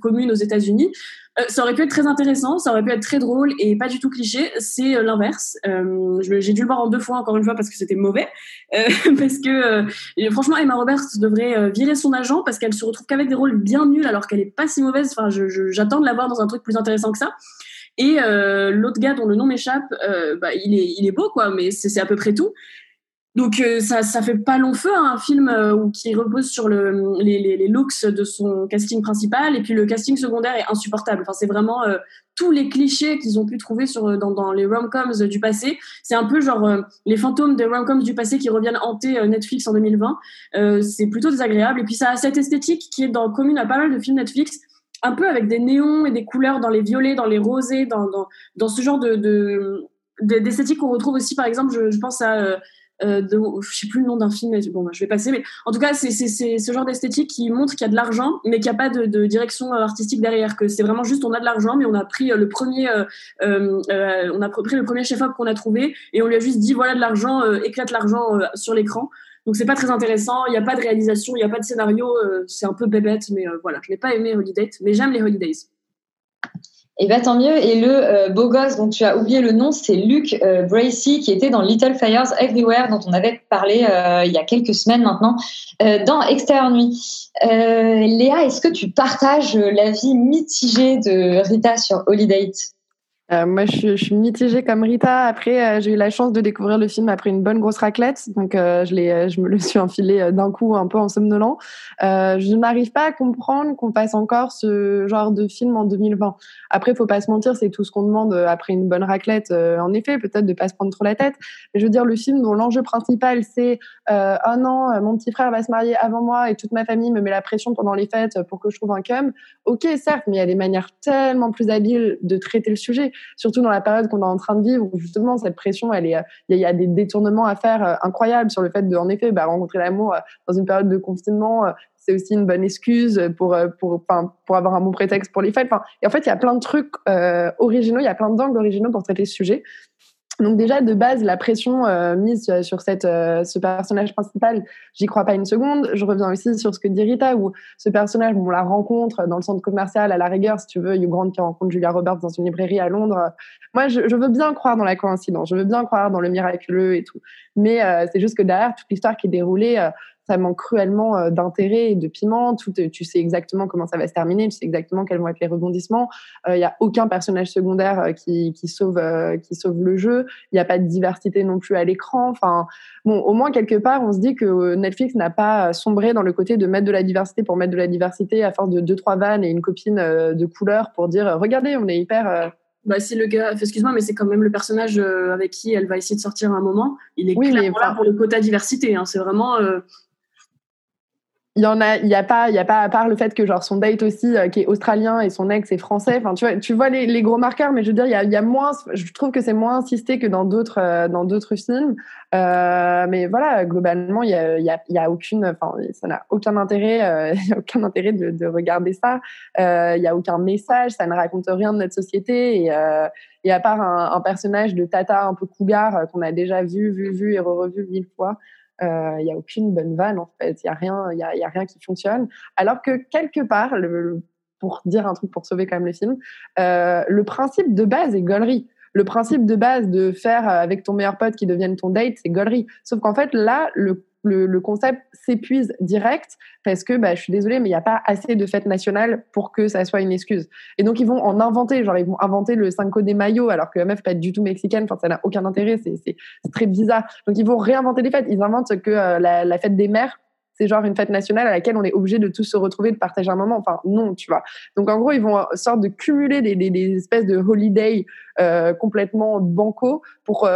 communes aux États-Unis. Ça aurait pu être très intéressant, ça aurait pu être très drôle et pas du tout cliché. C'est l'inverse. J'ai dû le voir en 2 fois, encore une fois, parce que c'était mauvais. Parce que franchement, Emma Roberts devrait virer son agent parce qu'elle se retrouve qu'avec des rôles bien nuls alors qu'elle est pas si mauvaise. Enfin, j'attends de la voir dans un truc plus intéressant que ça. Et l'autre gars dont le nom m'échappe, il est beau, quoi, mais c'est à peu près tout. Donc ça fait pas long feu, hein, un film qui repose sur les looks de son casting principal, et puis le casting secondaire est insupportable. Enfin, c'est vraiment tous les clichés qu'ils ont pu trouver dans les rom-coms du passé. C'est un peu genre les fantômes des rom-coms du passé qui reviennent hanter Netflix en 2020. C'est plutôt désagréable. Et puis ça a cette esthétique qui est commune à pas mal de films Netflix, un peu avec des néons et des couleurs dans les violets, dans les rosés, dans ce genre d'esthétique qu'on retrouve aussi, par exemple, je pense à je sais plus le nom d'un film, bon bah, je vais passer, mais en tout cas c'est ce genre d'esthétique qui montre qu'il y a de l'argent mais qu'il n'y a pas de direction artistique derrière, que c'est vraiment juste on a de l'argent mais on a pris le premier chef-op qu'on a trouvé et on lui a juste dit voilà de l'argent, éclate l'argent sur l'écran. Donc c'est pas très intéressant, il n'y a pas de réalisation, il n'y a pas de scénario, c'est un peu bébête, mais voilà, je n'ai pas aimé Holiday, mais j'aime les Holidays. Eh bien, tant mieux. Et le beau gosse dont tu as oublié le nom, c'est Luke Bracey, qui était dans Little Fires Everywhere, dont on avait parlé il y a quelques semaines maintenant, dans Extérieure Nuit. Léa, est-ce que tu partages l'avis mitigé de Rita sur Holiday ? Moi, je suis mitigée comme Rita. Après, j'ai eu la chance de découvrir le film après une bonne grosse raclette. Donc, je me le suis enfilé d'un coup un peu en somnolant. Je n'arrive pas à comprendre qu'on fasse encore ce genre de film en 2020. Après, faut pas se mentir, c'est tout ce qu'on demande après une bonne raclette. En effet, peut-être de pas se prendre trop la tête. Mais je veux dire, le film dont l'enjeu principal, c'est « Oh non, mon petit frère va se marier avant moi et toute ma famille me met la pression pendant les fêtes pour que je trouve un cum ». Ok, certes, mais il y a des manières tellement plus habiles de traiter le sujet. Surtout dans la période qu'on est en train de vivre où justement cette pression, il y a des détournements à faire incroyables sur le fait de, en effet, rencontrer l'amour dans une période de confinement. C'est aussi une bonne excuse pour avoir un bon prétexte pour les fêtes. Et en fait, il y a plein de trucs originaux, il y a plein d'angles originaux pour traiter ce sujet. Donc déjà, de base, la pression mise sur ce personnage principal, j'y crois pas une seconde. Je reviens aussi sur ce que dit Rita, où ce personnage, on la rencontre dans le centre commercial, à la rigueur, si tu veux, Hugh Grant qui rencontre Julia Roberts dans une librairie à Londres. Moi, je veux bien croire dans la coïncidence, je veux bien croire dans le miraculeux et tout. Mais c'est juste que derrière, toute l'histoire qui est déroulée... ça manque cruellement d'intérêt et de piment. Tu sais exactement comment ça va se terminer, tu sais exactement quels vont être les rebondissements. Il n'y a aucun personnage secondaire qui sauve le jeu. Il n'y a pas de diversité non plus à l'écran. Enfin, bon, au moins, quelque part, on se dit que Netflix n'a pas sombré dans le côté de mettre de la diversité pour mettre de la diversité à force de 2-3 vannes et une copine de couleur pour dire « Regardez, on est hyper... » Bah, c'est le gars, excuse-moi, mais c'est quand même le personnage avec qui elle va essayer de sortir à un moment. Il est clairement là pour le quota diversité. Hein, c'est vraiment... Il y a pas à part le fait que genre son date aussi qui est australien et son ex est français, enfin tu vois les gros marqueurs, mais je veux dire il y a moins, je trouve que c'est moins insisté que dans d'autres films, mais voilà, globalement il y a aucune, enfin ça n'a aucun intérêt, il y a aucun intérêt de regarder ça, il y a aucun message, ça ne raconte rien de notre société et à part un personnage de tata un peu cougar qu'on a déjà vu et revu 1000 fois. Il y a aucune bonne vanne en fait, il y a rien qui fonctionne. Alors que quelque part, pour dire un truc pour sauver quand même le film, le principe de base est gaulerie. Le principe de base de faire avec ton meilleur pote qui devienne ton date, c'est gaulerie. Sauf qu'en fait là, le concept s'épuise direct parce que je suis désolée mais il n'y a pas assez de fêtes nationales pour que ça soit une excuse. Et donc ils vont en inventer, ils vont inventer le Cinco de Mayo alors que la meuf n'est pas du tout mexicaine, ça n'a aucun intérêt, c'est très bizarre. Donc ils vont réinventer les fêtes, ils inventent que la fête des mères, c'est une fête nationale à laquelle on est obligé de tous se retrouver, de partager un moment. Enfin, non, tu vois. Donc, en gros, ils vont sorte de cumuler des espèces de holiday complètement banco pour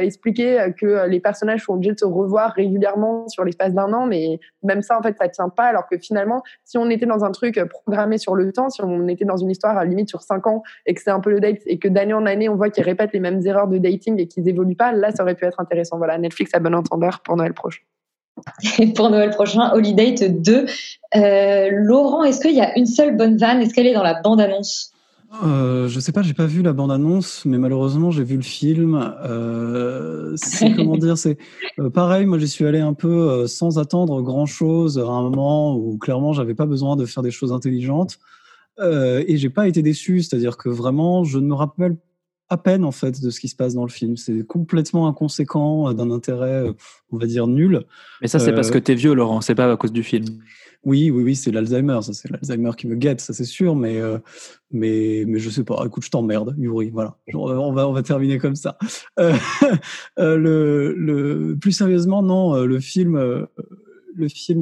expliquer que les personnages sont obligés de se revoir régulièrement sur l'espace d'un an. Mais même ça, en fait, ça tient pas. Alors que finalement, si on était dans un truc programmé sur le temps, si on était dans une histoire à limite sur 5 ans et que c'est un peu le date et que d'année en année, on voit qu'ils répètent les mêmes erreurs de dating et qu'ils évoluent pas, là, ça aurait pu être intéressant. Voilà, Netflix à bon entendeur pour Noël prochain. Et pour Noël prochain, Holiday 2. Laurent, est-ce qu'il y a une seule bonne vanne ? Est-ce qu'elle est dans la bande-annonce ? Je sais pas, j'ai pas vu la bande-annonce, mais malheureusement j'ai vu le film. Pareil, moi j'y suis allé un peu sans attendre grand-chose, à un moment où clairement j'avais pas besoin de faire des choses intelligentes, et j'ai pas été déçu, c'est-à-dire que vraiment je ne me rappelle à peine en fait de ce qui se passe dans le film, c'est complètement inconséquent, d'un intérêt on va dire nul. Mais ça c'est parce que t'es vieux, Laurent, c'est pas à cause du film. Oui, c'est l'Alzheimer, ça c'est l'Alzheimer qui me guette, ça c'est sûr, mais je sais pas, écoute, je t'emmerde, Yuri, voilà. Genre, on va terminer comme ça. Plus sérieusement, non, le film est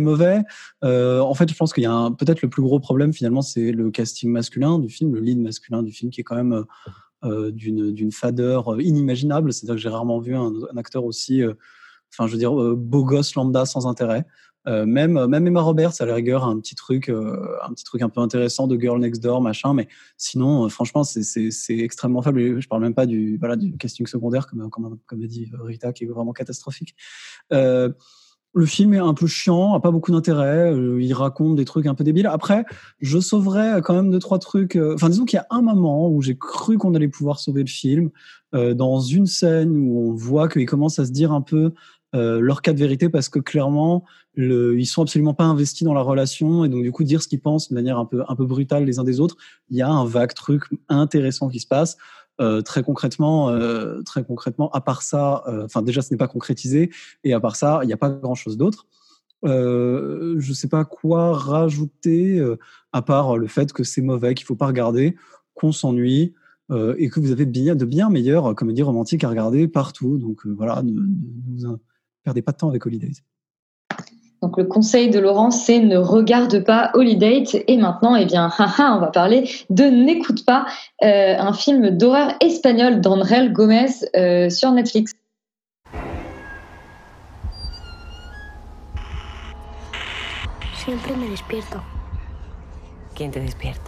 mauvais. En fait, je pense qu'il y a peut-être le plus gros problème finalement, c'est le casting masculin du film, le lead masculin du film qui est quand même d'une fadeur inimaginable. C'est-à-dire que j'ai rarement vu un acteur aussi, beau gosse lambda sans intérêt. Même Emma Roberts, à la rigueur, a un petit truc un peu intéressant de Girl Next Door, machin. Mais sinon, franchement, c'est extrêmement faible. Je parle même pas du casting secondaire, comme a dit Rita, qui est vraiment catastrophique. Le film est un peu chiant, a pas beaucoup d'intérêt. Il raconte des trucs un peu débiles. Après, je sauverais quand même 2-3 trucs. Enfin, disons qu'il y a un moment où j'ai cru qu'on allait pouvoir sauver le film, dans une scène où on voit qu'ils commencent à se dire un peu leur cas de vérité, parce que clairement, ils sont absolument pas investis dans la relation, et donc du coup dire ce qu'ils pensent de manière un peu brutale les uns des autres. Il y a un vague truc intéressant qui se passe. Très concrètement, à part ça, déjà ce n'est pas concrétisé, et à part ça, il n'y a pas grand-chose d'autre. Je sais pas quoi rajouter, à part le fait que c'est mauvais, qu'il faut pas regarder, qu'on s'ennuie, et que vous avez de bien meilleures comédies romantiques à regarder partout. Donc voilà, ne perdez pas de temps avec Holiday. Donc, le conseil de Laurent, c'est ne regarde pas Holiday. Et maintenant, on va parler de N'écoute pas, un film d'horreur espagnol d'Andrel Gomez sur Netflix. Siempre me despierto. ¿Quién te despierta?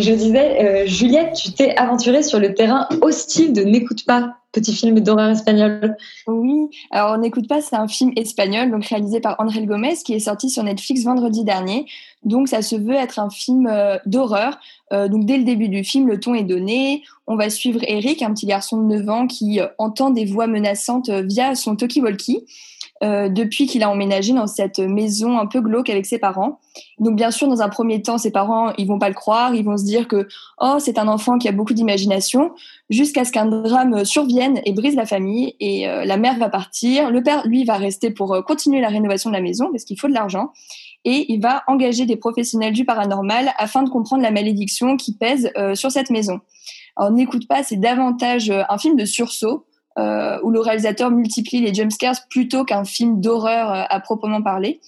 Je disais, Juliette, tu t'es aventurée sur le terrain hostile de N'écoute pas, petit film d'horreur espagnol. Oui, alors N'écoute pas, c'est un film espagnol donc réalisé par Andrel Gomez qui est sorti sur Netflix vendredi dernier. Donc ça se veut être un film d'horreur. Donc dès le début du film, le ton est donné. On va suivre Eric, un petit garçon de 9 ans qui entend des voix menaçantes via son talkie-walkie. Depuis qu'il a emménagé dans cette maison un peu glauque avec ses parents. Donc bien sûr, dans un premier temps, ses parents, ils vont pas le croire, ils vont se dire que c'est un enfant qui a beaucoup d'imagination, jusqu'à ce qu'un drame survienne et brise la famille, et la mère va partir, le père, lui, va rester pour continuer la rénovation de la maison, parce qu'il faut de l'argent, et il va engager des professionnels du paranormal afin de comprendre la malédiction qui pèse sur cette maison. Alors N'écoute pas, c'est davantage un film de sursaut, où le réalisateur multiplie les jumpscares plutôt qu'un film d'horreur à proprement parler.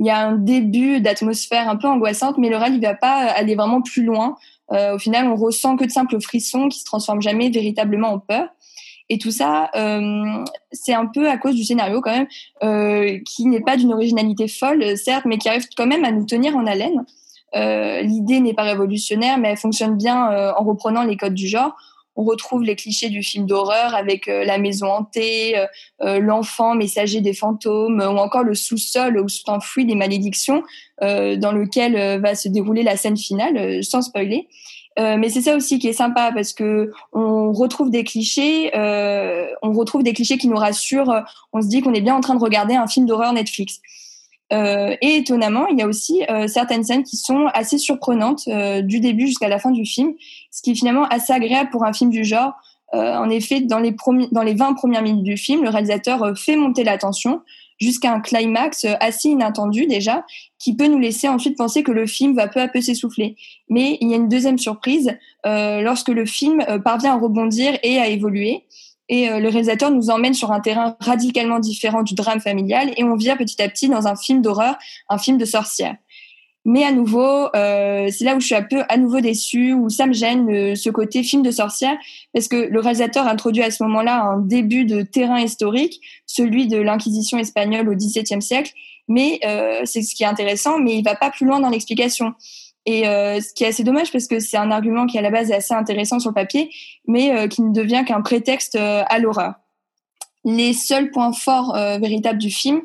Il y a un début d'atmosphère un peu angoissante, mais le réal ne va pas aller vraiment plus loin. Au final, on ressent que de simples frissons qui se transforment jamais véritablement en peur. Et tout ça, c'est un peu à cause du scénario quand même, qui n'est pas d'une originalité folle, certes, mais qui arrive quand même à nous tenir en haleine. L'idée n'est pas révolutionnaire, mais elle fonctionne bien en reprenant les codes du genre. On retrouve les clichés du film d'horreur avec la maison hantée, l'enfant messager des fantômes, ou encore le sous-sol où sont enfouies des malédictions dans lequel va se dérouler la scène finale, sans spoiler. Mais c'est ça aussi qui est sympa, parce que on retrouve des clichés qui nous rassurent. On se dit qu'on est bien en train de regarder un film d'horreur Netflix. Et étonnamment, il y a aussi certaines scènes qui sont assez surprenantes du début jusqu'à la fin du film, ce qui est finalement assez agréable pour un film du genre. En effet, dans les 20 premières minutes du film, le réalisateur fait monter la tension jusqu'à un climax assez inattendu déjà, qui peut nous laisser ensuite penser que le film va peu à peu s'essouffler. Mais il y a une deuxième surprise lorsque le film parvient à rebondir et à évoluer. Et le réalisateur nous emmène sur un terrain radicalement différent du drame familial, et on vire petit à petit dans un film d'horreur, un film de sorcière. Mais à nouveau, c'est là où je suis un peu à nouveau déçue, où ça me gêne, ce côté film de sorcière, parce que le réalisateur introduit à ce moment-là un début de terrain historique, celui de l'Inquisition espagnole au XVIIe siècle, mais c'est ce qui est intéressant, mais il va pas plus loin dans l'explication. Et ce qui est assez dommage, parce que c'est un argument qui à la base est assez intéressant sur le papier, mais qui ne devient qu'un prétexte à l'horreur. Les seuls points forts véritables du film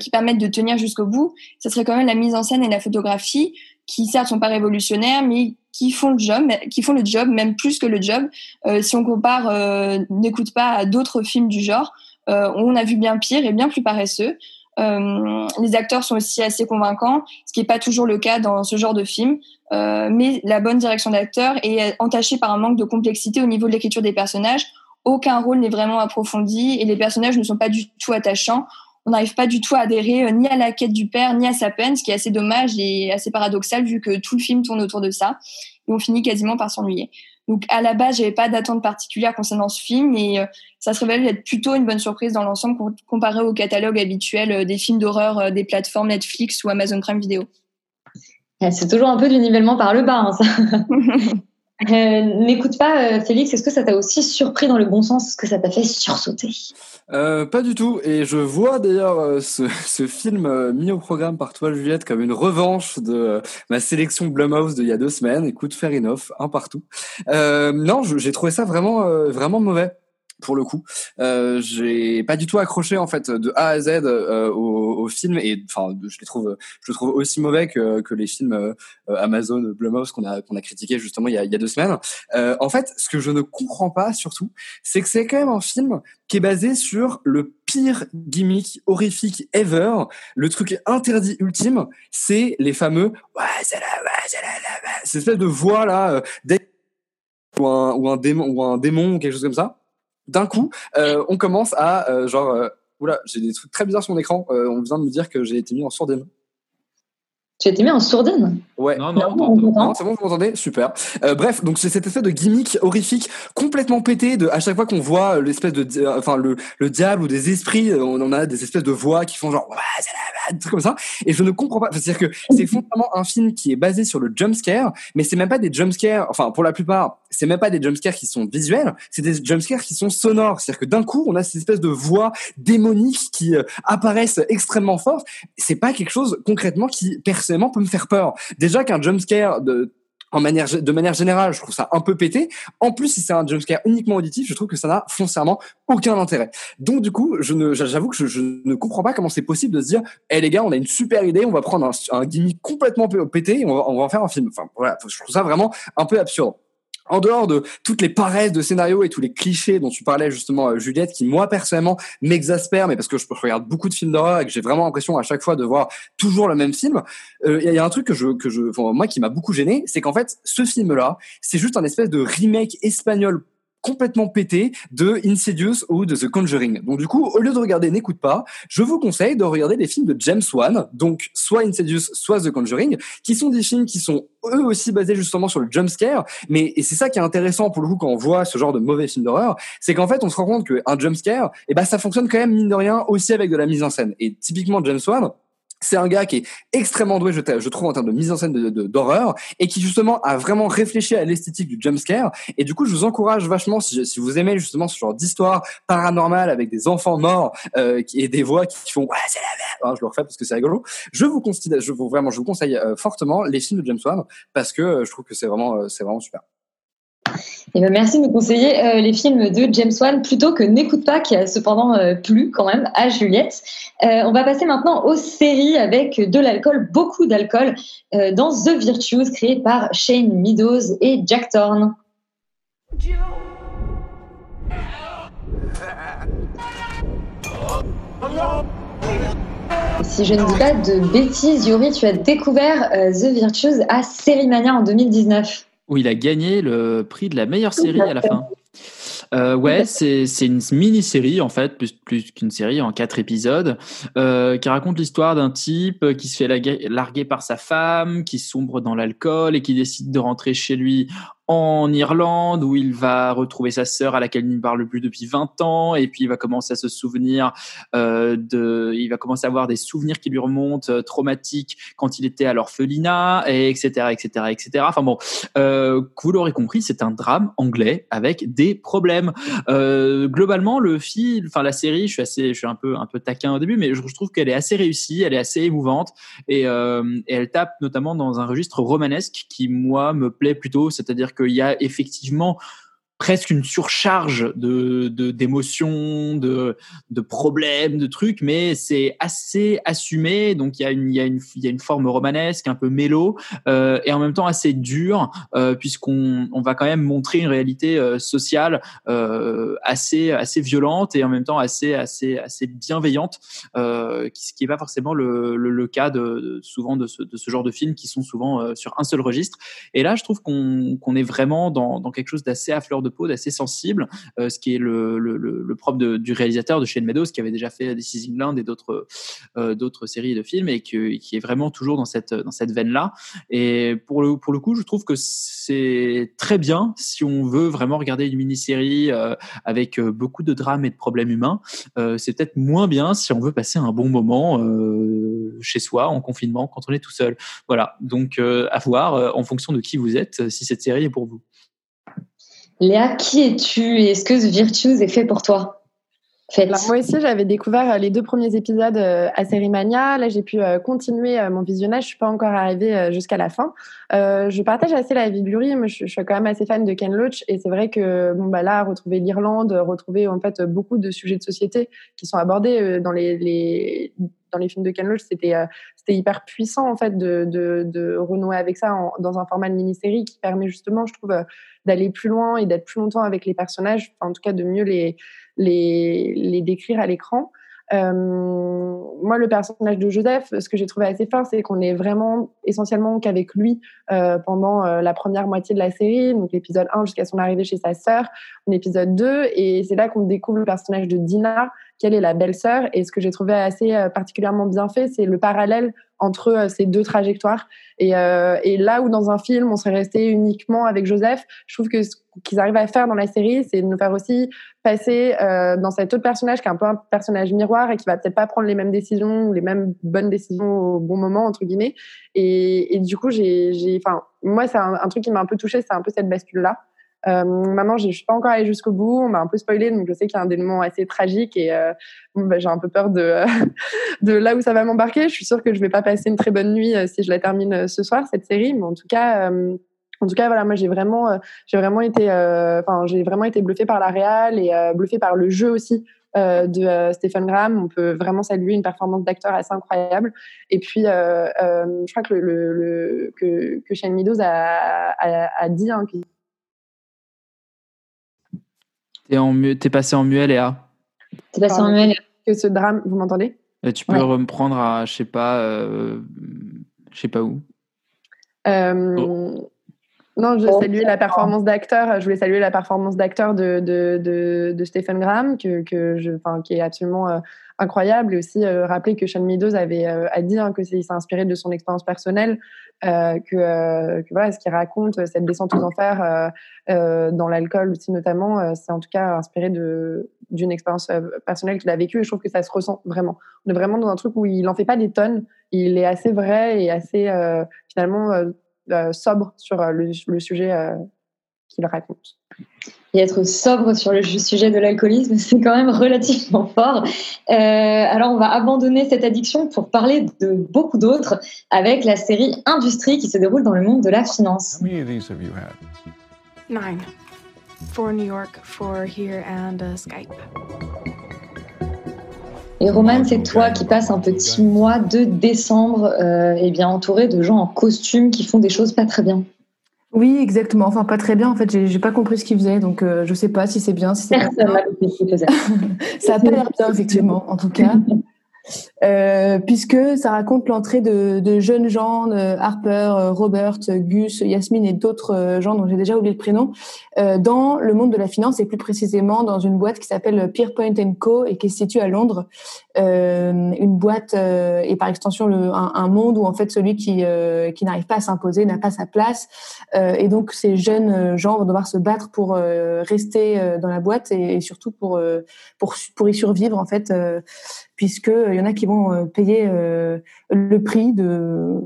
qui permettent de tenir jusqu'au bout, ça serait quand même la mise en scène et la photographie, qui certes sont pas révolutionnaires, mais qui font le job, même plus que le job. Si on compare N'écoute pas à d'autres films du genre, on a vu bien pire et bien plus paresseux. Les acteurs sont aussi assez convaincants, ce qui n'est pas toujours le cas dans ce genre de film, mais la bonne direction d'acteur est entachée par un manque de complexité au niveau de l'écriture des personnages. Aucun rôle n'est vraiment approfondi et les personnages ne sont pas du tout attachants. On n'arrive pas du tout à adhérer ni à la quête du père ni à sa peine, ce qui est assez dommage et assez paradoxal vu que tout le film tourne autour de ça, et on finit quasiment par s'ennuyer. Donc à la base, j'avais pas d'attente particulière concernant ce film, et ça se révèle être plutôt une bonne surprise dans l'ensemble comparé au catalogue habituel des films d'horreur des plateformes Netflix ou Amazon Prime Video. C'est toujours un peu du nivellement par le bas, hein, ça. N'écoute pas, Félix, est-ce que ça t'a aussi surpris dans le bon sens? Est-ce que ça t'a fait sursauter? Pas du tout, et je vois d'ailleurs ce film mis au programme par toi, Juliette, comme une revanche de ma sélection Blumhouse d'il y a 2 semaines. Écoute, fair enough, 1 partout. Non, j'ai trouvé ça vraiment mauvais. Pour le coup, j'ai pas du tout accroché en fait de A à Z au film, et enfin je le trouve aussi mauvais que les films Amazon, Blumhouse qu'on a critiqué justement il y a 2 semaines. En fait, ce que je ne comprends pas surtout, c'est que c'est quand même un film qui est basé sur le pire gimmick horrifique ever. Le truc interdit ultime, c'est les fameux cette espèce de voix là ou un démon ou quelque chose comme ça. D'un coup, on commence à oula, j'ai des trucs très bizarres sur mon écran. On vient de me dire que j'ai été mis en sourdine. Tu as été mis en sourdine? Ouais. Non, c'est bon, vous m'entendez? Super. Bref, donc c'est cet effet de gimmick horrifique complètement pété à chaque fois qu'on voit l'espèce de, enfin le diable ou des esprits, on a des espèces de voix qui font genre des trucs comme ça, et je ne comprends pas. C'est-à-dire que c'est fondamentalement un film qui est basé sur le jump scare, mais c'est même pas des jump scares. Enfin, pour la plupart, c'est même pas des jump scares qui sont visuels, c'est des jump scares qui sont sonores. C'est-à-dire que d'un coup, on a cette espèce de voix démonique qui apparaissent extrêmement fortes. C'est pas quelque chose concrètement qui personnellement peut me faire peur. Déjà qu'un jump scare de manière générale, je trouve ça un peu pété. En plus, si c'est un jumpscare uniquement auditif, je trouve que ça n'a foncièrement aucun intérêt. Donc, du coup, j'avoue que je ne comprends pas comment c'est possible de se dire, hey, les gars, on a une super idée, on va prendre un gimmick complètement pété et on va en faire un film. Enfin, voilà, je trouve ça vraiment un peu absurde. En dehors de toutes les paresses de scénarios et tous les clichés dont tu parlais justement, Juliette, qui moi personnellement m'exaspèrent, mais parce que je regarde beaucoup de films d'horreur et que j'ai vraiment l'impression à chaque fois de voir toujours le même film, il y a un truc moi qui m'a beaucoup gêné, c'est qu'en fait ce film-là, c'est juste un espèce de remake espagnol complètement pété de Insidious ou de The Conjuring. Donc du coup, au lieu de regarder N'écoute pas, je vous conseille de regarder des films de James Wan, donc soit Insidious, soit The Conjuring, qui sont des films qui sont eux aussi basés justement sur le jump scare, et c'est ça qui est intéressant pour le coup quand on voit ce genre de mauvais film d'horreur, c'est qu'en fait on se rend compte qu'un jump scare, eh ben ça fonctionne quand même mine de rien aussi avec de la mise en scène. Et typiquement James Wan, c'est un gars qui est extrêmement doué, je trouve, en termes de mise en scène d'horreur, et qui justement a vraiment réfléchi à l'esthétique du jumpscare. Et du coup, je vous encourage vachement, si vous aimez justement ce genre d'histoire paranormale avec des enfants morts et des voix qui font ouais, c'est la merde. Je le refais parce que c'est rigolo. Je vous conseille fortement les films de James Wan parce que je trouve que c'est vraiment super. Eh bien, merci de nous conseiller les films de James Wan plutôt que N'écoute pas, qui a cependant plu quand même à Juliette. On va passer maintenant aux séries avec de l'alcool, beaucoup d'alcool, dans The Virtues, créé par Shane Meadows et Jack Thorne. Si je ne dis pas de bêtises, Yuri, tu as découvert The Virtues à Sérimania en 2019. Où il a gagné le prix de la meilleure série à la fin. Ouais, c'est une mini-série en fait, plus qu'une série, en 4 épisodes, qui raconte l'histoire d'un type qui se fait larguer par sa femme, qui sombre dans l'alcool et qui décide de rentrer chez lui en Irlande, où il va retrouver sa sœur à laquelle il ne parle plus depuis 20 ans, et puis il va commencer à se souvenir il va commencer à avoir des souvenirs qui lui remontent traumatiques quand il était à l'orphelinat, et etc. Enfin bon, vous l'aurez compris, c'est un drame anglais avec des problèmes. Globalement, la série, je suis un peu taquin au début, mais je trouve qu'elle est assez réussie, elle est assez émouvante, et elle tape notamment dans un registre romanesque qui moi me plaît plutôt, c'est-à-dire qu'il y a effectivement presque une surcharge d'émotions, de problèmes, de trucs, mais c'est assez assumé. Donc il y a une forme romanesque, un peu mélo, et en même temps assez dure, puisqu'on va quand même montrer une réalité sociale assez violente et en même temps assez bienveillante, ce qui est pas forcément le cas souvent de ce genre de films qui sont souvent sur un seul registre. Et là, je trouve qu'on est vraiment dans quelque chose d'assez à fleur de peau, d'assez sensible, ce qui est le propre du réalisateur, de Shane Meadows, qui avait déjà fait This Is England et d'autres séries et de films, et qui est vraiment toujours dans cette veine-là. Et pour le coup, je trouve que c'est très bien si on veut vraiment regarder une mini-série avec beaucoup de drames et de problèmes humains. C'est peut-être moins bien si on veut passer un bon moment chez soi, en confinement, quand on est tout seul. Voilà, donc à voir en fonction de qui vous êtes, si cette série est pour vous. Léa, qui es-tu et est-ce que The Virtues est fait pour toi ? Bah, moi aussi, j'avais découvert les 2 premiers épisodes à Série Mania. Là, j'ai pu continuer mon visionnage. Je suis pas encore arrivée jusqu'à la fin. Je partage assez la vie de Lurie. Moi, je suis quand même assez fan de Ken Loach, et c'est vrai que là, retrouver l'Irlande, retrouver en fait beaucoup de sujets de société qui sont abordés dans les films de Ken Loach, c'était hyper puissant en fait de renouer avec ça dans un format de mini-série qui permet justement, je trouve, d'aller plus loin et d'être plus longtemps avec les personnages, en tout cas de mieux les décrire à l'écran. Moi, le personnage de Joseph, ce que j'ai trouvé assez fin, c'est qu'on est vraiment essentiellement qu'avec lui pendant la première moitié de la série, donc l'épisode 1 jusqu'à son arrivée chez sa sœur, en épisode 2, et c'est là qu'on découvre le personnage de Dina, qu'elle est la belle-sœur, et ce que j'ai trouvé assez particulièrement bien fait, c'est le parallèle entre ces 2 trajectoires, et là où dans un film on serait resté uniquement avec Joseph, je trouve que ce qu'ils arrivent à faire dans la série, c'est de nous faire aussi passer dans cet autre personnage qui est un peu un personnage miroir et qui va peut-être pas prendre les mêmes décisions ou les mêmes bonnes décisions au bon moment, entre guillemets, et du coup moi c'est un truc qui m'a un peu touchée, c'est un peu cette bascule-là. Maintenant, je suis pas encore allée jusqu'au bout, on m'a un peu spoilé, donc je sais qu'il y a un dénouement assez tragique et j'ai un peu peur de là où ça va m'embarquer. Je suis sûre que je vais pas passer une très bonne nuit si je la termine ce soir, cette série, mais en tout cas voilà, moi j'ai vraiment été bluffée par la réal et bluffée par le jeu aussi de Stephen Graham. On peut vraiment saluer une performance d'acteur assez incroyable. Et puis, je crois que que Shane Meadows a dit que t'es passé en muet, Léa. T'es passé en muet, Léa. Que ce drame, vous m'entendez ? Tu peux reprendre à, je sais pas où. Non, je saluais la performance d'acteur. Je voulais saluer la performance d'acteur de Stephen Graham, qui est absolument incroyable, et aussi rappeler que Shane Meadows a dit que il s'est inspiré de son expérience personnelle, que voilà, ce qu'il raconte, cette descente aux enfers dans l'alcool aussi notamment, c'est en tout cas inspiré d'une expérience personnelle qu'il a vécue, et je trouve que ça se ressent vraiment. On est vraiment dans un truc où il en fait pas des tonnes, il est assez vrai et assez finalement sobre sur le sujet qu'il raconte. Et être sobre sur le sujet de l'alcoolisme, c'est quand même relativement fort. Alors, on va abandonner cette addiction pour parler de beaucoup d'autres avec la série Industrie qui se déroule dans le monde de la finance. Combien de ces have you had? 9. 4 New York, 4 here and Skype. Et Roman, c'est toi qui passes un petit mois de décembre entouré de gens en costume qui font des choses pas très bien. Oui, exactement. Enfin, pas très bien. En fait, j'ai pas compris ce qu'ils faisaient, donc je sais pas si c'est bien. Si c'est personne n'a compris ce qu'ils faisaient. Ça a pas l'air bien, effectivement, en tout cas. Puisque ça raconte l'entrée de jeunes gens, Harper, Robert, Gus, Yasmine et d'autres gens dont j'ai déjà oublié le prénom, dans le monde de la finance, et plus précisément dans une boîte qui s'appelle Pierpoint & Co et qui se situe à Londres. Une boîte et par extension un monde où en fait celui qui n'arrive pas à s'imposer n'a pas sa place, et donc ces jeunes gens vont devoir se battre pour rester dans la boîte et surtout pour y survivre en fait, puisque il y en a qui vont payer le prix de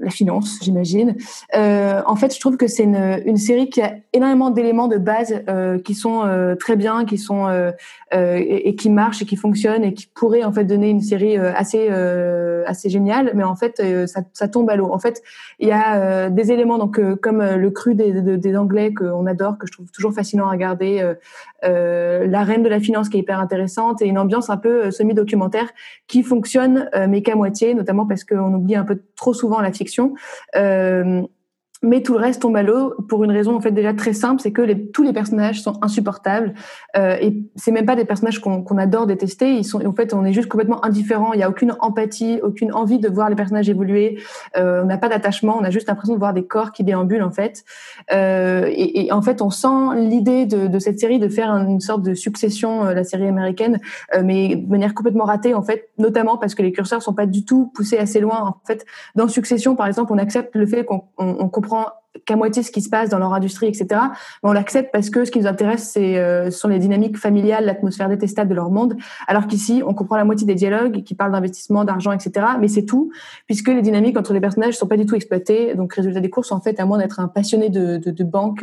la finance, j'imagine. En fait, je trouve que c'est une série qui a énormément d'éléments de base qui sont très bien, qui sont et qui marchent et qui fonctionnent et qui pourraient en fait donner une série assez géniale. Mais en fait, ça tombe à l'eau. En fait, il y a des éléments donc comme le cru des Anglais qu'on adore, que je trouve toujours fascinant à regarder, la reine de la finance qui est hyper intéressante, et une ambiance un peu semi-documentaire qui fonctionne mais qu'à moitié, notamment parce qu'on oublie un peu trop souvent la fiction. mais tout le reste tombe à l'eau pour une raison en fait déjà très simple, c'est que tous les personnages sont insupportables et c'est même pas des personnages qu'on adore détester, ils sont en fait on est juste complètement indifférent, il y a aucune empathie, aucune envie de voir les personnages évoluer, on n'a pas d'attachement, on a juste l'impression de voir des corps qui déambulent en fait et en fait on sent l'idée de cette série de faire une sorte de Succession, la série américaine, mais de manière complètement ratée en fait, notamment parce que les curseurs sont pas du tout poussés assez loin en fait. Dans Succession par exemple on accepte le fait qu'on comprend qu'à moitié ce qui se passe dans leur industrie, etc. Mais on l'accepte parce que ce qui nous intéresse, ce sont les dynamiques familiales, l'atmosphère détestable de leur monde. Alors qu'ici, on comprend la moitié des dialogues qui parlent d'investissement, d'argent, etc. Mais c'est tout, puisque les dynamiques entre les personnages sont pas du tout exploitées. Donc, résultat des courses, en fait, à moins d'être un passionné de banque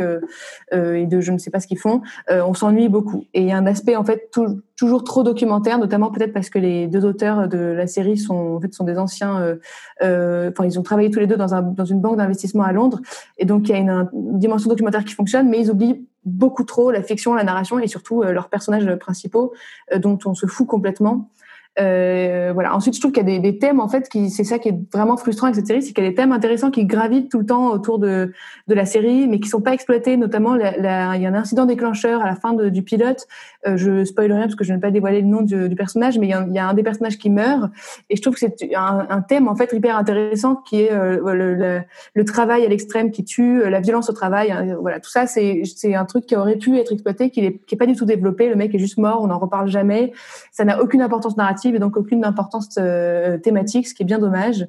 et de je ne sais pas ce qu'ils font, on s'ennuie beaucoup. Et il y a un aspect, en fait, toujours trop documentaire, notamment peut-être parce que les deux auteurs de la série sont des anciens. Ils ont travaillé tous les deux dans une banque d'investissement à Londres, et donc il y a une dimension documentaire qui fonctionne, mais ils oublient beaucoup trop la fiction, la narration et surtout leurs personnages principaux dont on se fout complètement. Ensuite, je trouve qu'il y a des thèmes en fait c'est ça qui est vraiment frustrant avec cette série, c'est qu'il y a des thèmes intéressants qui gravitent tout le temps autour de la série, mais qui sont pas exploités. Notamment, il y a un incident déclencheur à la fin du pilote. Je spoil rien parce que je ne vais pas dévoiler le nom du personnage, mais il y a un des personnages qui meurt. Et je trouve que c'est un thème en fait hyper intéressant qui est le travail à l'extrême qui tue, la violence au travail. Tout ça, c'est un truc qui aurait pu être exploité, qui est pas du tout développé. Le mec est juste mort, on n'en reparle jamais. Ça n'a aucune importance narrative et donc aucune importance thématique, ce qui est bien dommage.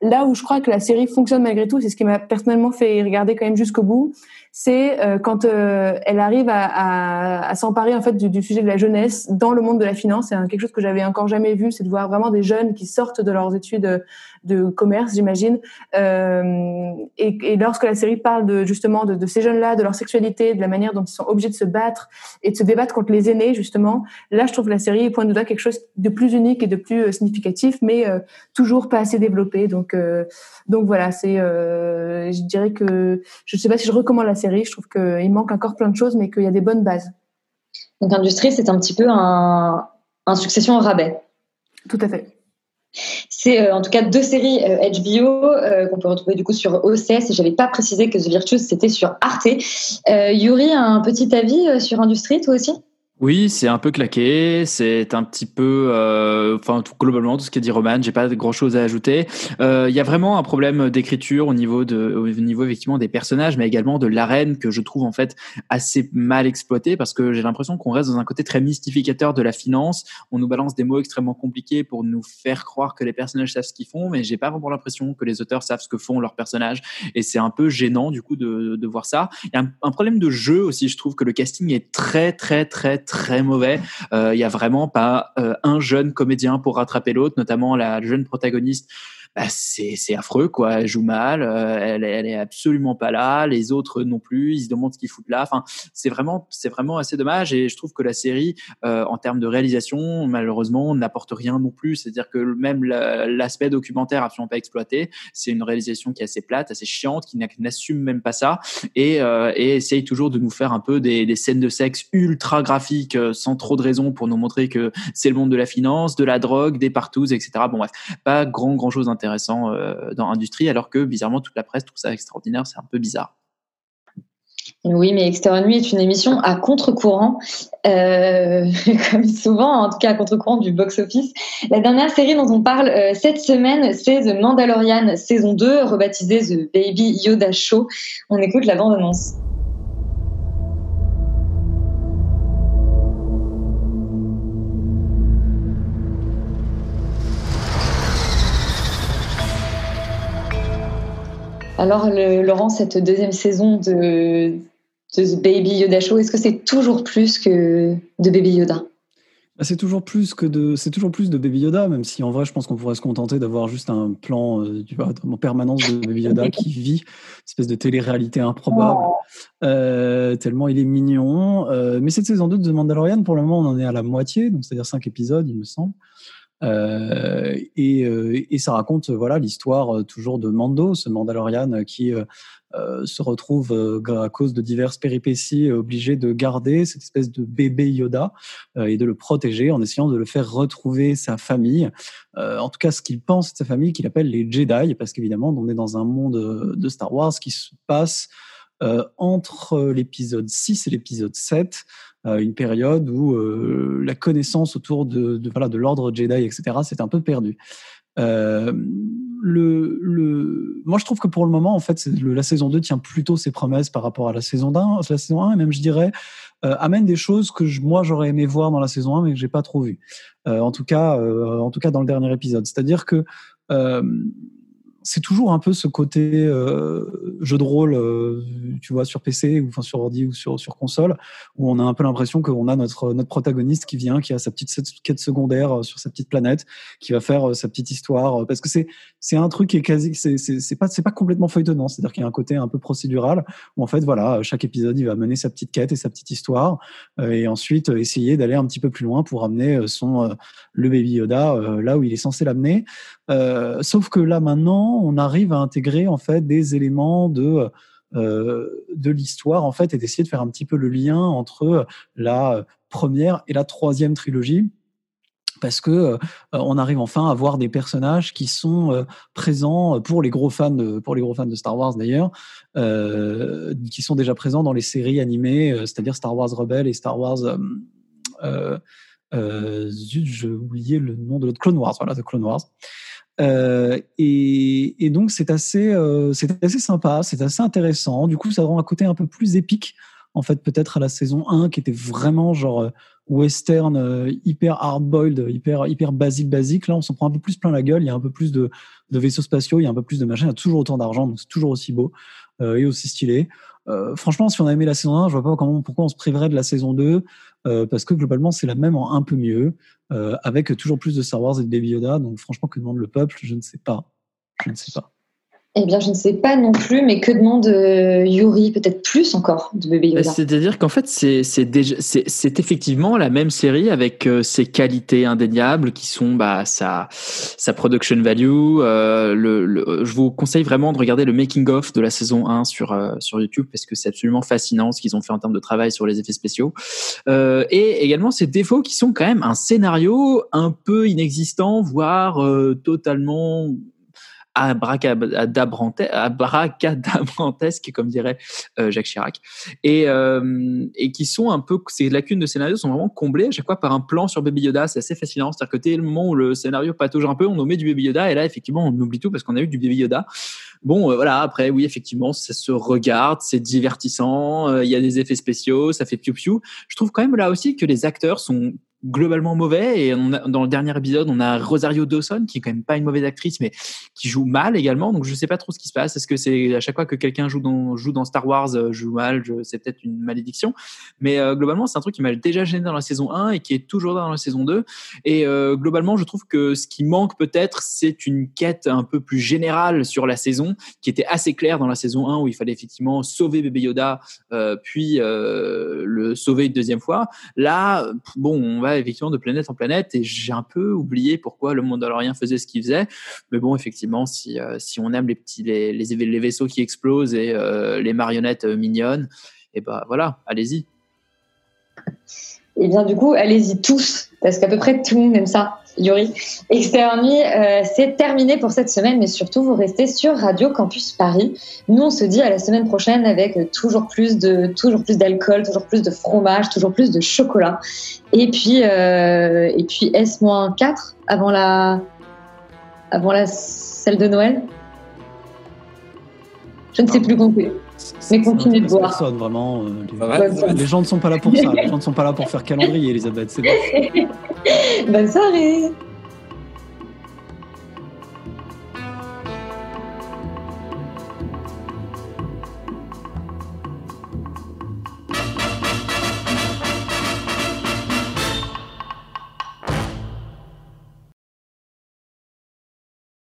Là où je crois que la série fonctionne malgré tout, c'est ce qui m'a personnellement fait regarder quand même jusqu'au bout, c'est quand elle arrive à s'emparer en fait du sujet de la jeunesse dans le monde de la finance. C'est quelque chose que j'avais encore jamais vu, c'est de voir vraiment des jeunes qui sortent de leurs études de commerce, j'imagine. Et lorsque la série parle de ces jeunes-là, de leur sexualité, de la manière dont ils sont obligés de se battre et de se débattre contre les aînés, justement, là je trouve que la série pointe du doigt quelque chose de plus unique et de plus significatif, mais toujours pas assez développé. Donc voilà, je dirais que je ne sais pas si je recommande la série. Je trouve qu'il manque encore plein de choses, mais qu'il y a des bonnes bases. Donc Industrie, c'est un petit peu un Succession au rabais. Tout à fait. C'est en tout cas deux séries HBO qu'on peut retrouver du coup sur OCS, et j'avais pas précisé que The Virtues c'était sur Arte. Yuri, un petit avis sur Industrie, toi aussi ? Oui, c'est un peu claqué, c'est un petit peu, globalement tout ce qu'a dit Roman, j'ai pas grand chose à ajouter. Il y a vraiment un problème d'écriture au niveau effectivement des personnages, mais également de l'arène que je trouve en fait assez mal exploitée, parce que j'ai l'impression qu'on reste dans un côté très mystificateur de la finance. On nous balance des mots extrêmement compliqués pour nous faire croire que les personnages savent ce qu'ils font, mais j'ai pas vraiment l'impression que les auteurs savent ce que font leurs personnages, et c'est un peu gênant du coup de voir ça. Il y a un problème de jeu aussi, je trouve que le casting est très mauvais. Il y a vraiment pas un jeune comédien pour rattraper l'autre, notamment la jeune protagoniste. Bah, c'est affreux quoi, elle joue mal, elle est absolument pas là, les autres non plus, ils se demandent ce qu'ils foutent là. Enfin, c'est vraiment assez dommage, et je trouve que la série en termes de réalisation, malheureusement, n'apporte rien non plus, c'est-à-dire que même l'aspect documentaire absolument pas exploité, c'est une réalisation qui est assez plate, assez chiante, qui n'assume même pas ça, et essaye toujours de nous faire un peu des scènes de sexe ultra graphiques sans trop de raison pour nous montrer que c'est le monde de la finance, de la drogue, des partous, etc. Bon bref, pas grand chose intéressant dans l'Industrie, alors que bizarrement toute la presse trouve ça extraordinaire, c'est un peu bizarre. Oui, mais Extérieur Nuit est une émission à contre-courant, comme souvent, en tout cas à contre-courant du box-office. La dernière série dont on parle cette semaine, c'est The Mandalorian, saison 2, rebaptisée The Baby Yoda Show. On écoute la bande-annonce. Alors, Laurent, cette deuxième saison de The Baby Yoda Show, est-ce que c'est toujours plus que de Baby Yoda ? C'est toujours plus de Baby Yoda, même si en vrai, je pense qu'on pourrait se contenter d'avoir juste un plan en permanence de Baby Yoda qui vit, une espèce de télé-réalité improbable, tellement il est mignon. Mais cette saison 2 de The Mandalorian, pour le moment, on en est à la moitié, donc c'est-à-dire 5 épisodes, il me semble. Et ça raconte voilà l'histoire toujours de Mando, ce Mandalorian qui se retrouve à cause de diverses péripéties obligé de garder cette espèce de bébé Yoda et de le protéger en essayant de le faire retrouver sa famille, en tout cas ce qu'il pense de sa famille qu'il appelle les Jedi, parce qu'évidemment on est dans un monde de Star Wars qui se passe entre l'épisode 6 et l'épisode 7, une période où la connaissance autour de l'ordre Jedi, etc., c'est un peu perdu. Moi, je trouve que pour le moment, en fait, la saison 2 tient plutôt ses promesses par rapport à la saison 1, et même, je dirais, amène des choses que moi, j'aurais aimé voir dans la saison 1, mais que j'ai pas trop vu. En tout cas, dans le dernier épisode. C'est-à-dire que c'est toujours un peu ce côté jeu de rôle, tu vois, sur PC ou enfin sur ordi ou sur console, où on a un peu l'impression qu'on a notre protagoniste qui vient, qui a sa petite quête secondaire sur sa petite planète, qui va faire sa petite histoire, parce que c'est un truc qui est quasi, c'est pas complètement feuilletonnant, c'est-à-dire qu'il y a un côté un peu procédural où en fait voilà, chaque épisode il va mener sa petite quête et sa petite histoire, et ensuite essayer d'aller un petit peu plus loin pour amener le baby Yoda là où il est censé l'amener. Sauf que là maintenant on arrive à intégrer en fait des éléments de l'histoire en fait et d'essayer de faire un petit peu le lien entre la première et la troisième trilogie, parce que on arrive enfin à voir des personnages qui sont présents pour les gros fans de Star Wars d'ailleurs, qui sont déjà présents dans les séries animées, c'est-à-dire Star Wars Rebels et Star Wars j'ai oublié le nom de l'autre, Clone Wars. Et donc c'est assez sympa, c'est assez intéressant. Du coup, ça rend un côté un peu plus épique en fait, peut-être à la saison 1 qui était vraiment genre western, hyper hard-boiled, hyper basique. Là, on s'en prend un peu plus plein la gueule. Il y a un peu plus de vaisseaux spatiaux, il y a un peu plus de machins. Il y a toujours autant d'argent, donc c'est toujours aussi beau et aussi stylé. Franchement, si on a aimé la saison 1, je vois pas pourquoi on se priverait de la saison 2, parce que globalement, c'est la même en un peu mieux, avec toujours plus de Star Wars et de Baby Yoda. Donc franchement, que demande le peuple ? Je ne sais pas. Eh bien, je ne sais pas non plus, mais que demande Yuri ? Peut-être plus encore de Baby Yoda. C'est-à-dire qu'en fait, c'est effectivement la même série avec ses qualités indéniables qui sont sa production value. Je vous conseille vraiment de regarder le making-of de la saison 1 sur YouTube, parce que c'est absolument fascinant ce qu'ils ont fait en termes de travail sur les effets spéciaux. Et également ses défauts qui sont quand même un scénario un peu inexistant, voire totalement... abracadabrantesque, comme dirait Jacques Chirac, et qui sont un peu, ces lacunes de scénario sont vraiment comblées à chaque fois par un plan sur Baby Yoda. C'est assez fascinant, c'est-à-dire que dès le moment où le scénario patauge un peu, on met du Baby Yoda, et là effectivement on oublie tout parce qu'on a eu du Baby Yoda. Bon, voilà, après oui effectivement ça se regarde, c'est divertissant, il y a des effets spéciaux, ça fait piou piou. Je trouve quand même là aussi que les acteurs sont globalement mauvais, et dans le dernier épisode on a Rosario Dawson qui est quand même pas une mauvaise actrice mais qui joue mal également, donc je sais pas trop ce qui se passe. Est-ce que c'est à chaque fois que quelqu'un joue dans Star Wars joue mal, c'est peut-être une malédiction, mais globalement c'est un truc qui m'a déjà gêné dans la saison 1 et qui est toujours dans la saison 2, et globalement je trouve que ce qui manque peut-être, c'est une quête un peu plus générale sur la saison qui était assez claire dans la saison 1, où il fallait effectivement sauver bébé Yoda puis le sauver une deuxième fois. Là bon, on va effectivement de planète en planète, et j'ai un peu oublié pourquoi le Mandalorian faisait ce qu'il faisait. Mais bon, effectivement, si on aime les vaisseaux qui explosent et les marionnettes mignonnes, et voilà, allez-y. Et bien du coup, allez-y tous, parce qu'à peu près tout le monde aime ça. Yuri, Extermi, c'est terminé pour cette semaine, mais surtout vous restez sur Radio Campus Paris. Nous on se dit à la semaine prochaine avec toujours plus d'alcool, toujours plus de fromage, toujours plus de chocolat. Et puis S-4 avant la celle de Noël. Je ne sais plus conclure. Mais continue de boire. Personne, vraiment, les gens ne sont pas là pour ça. Les gens ne sont pas là pour faire calendrier, Elisabeth. C'est bon. Bonne soirée.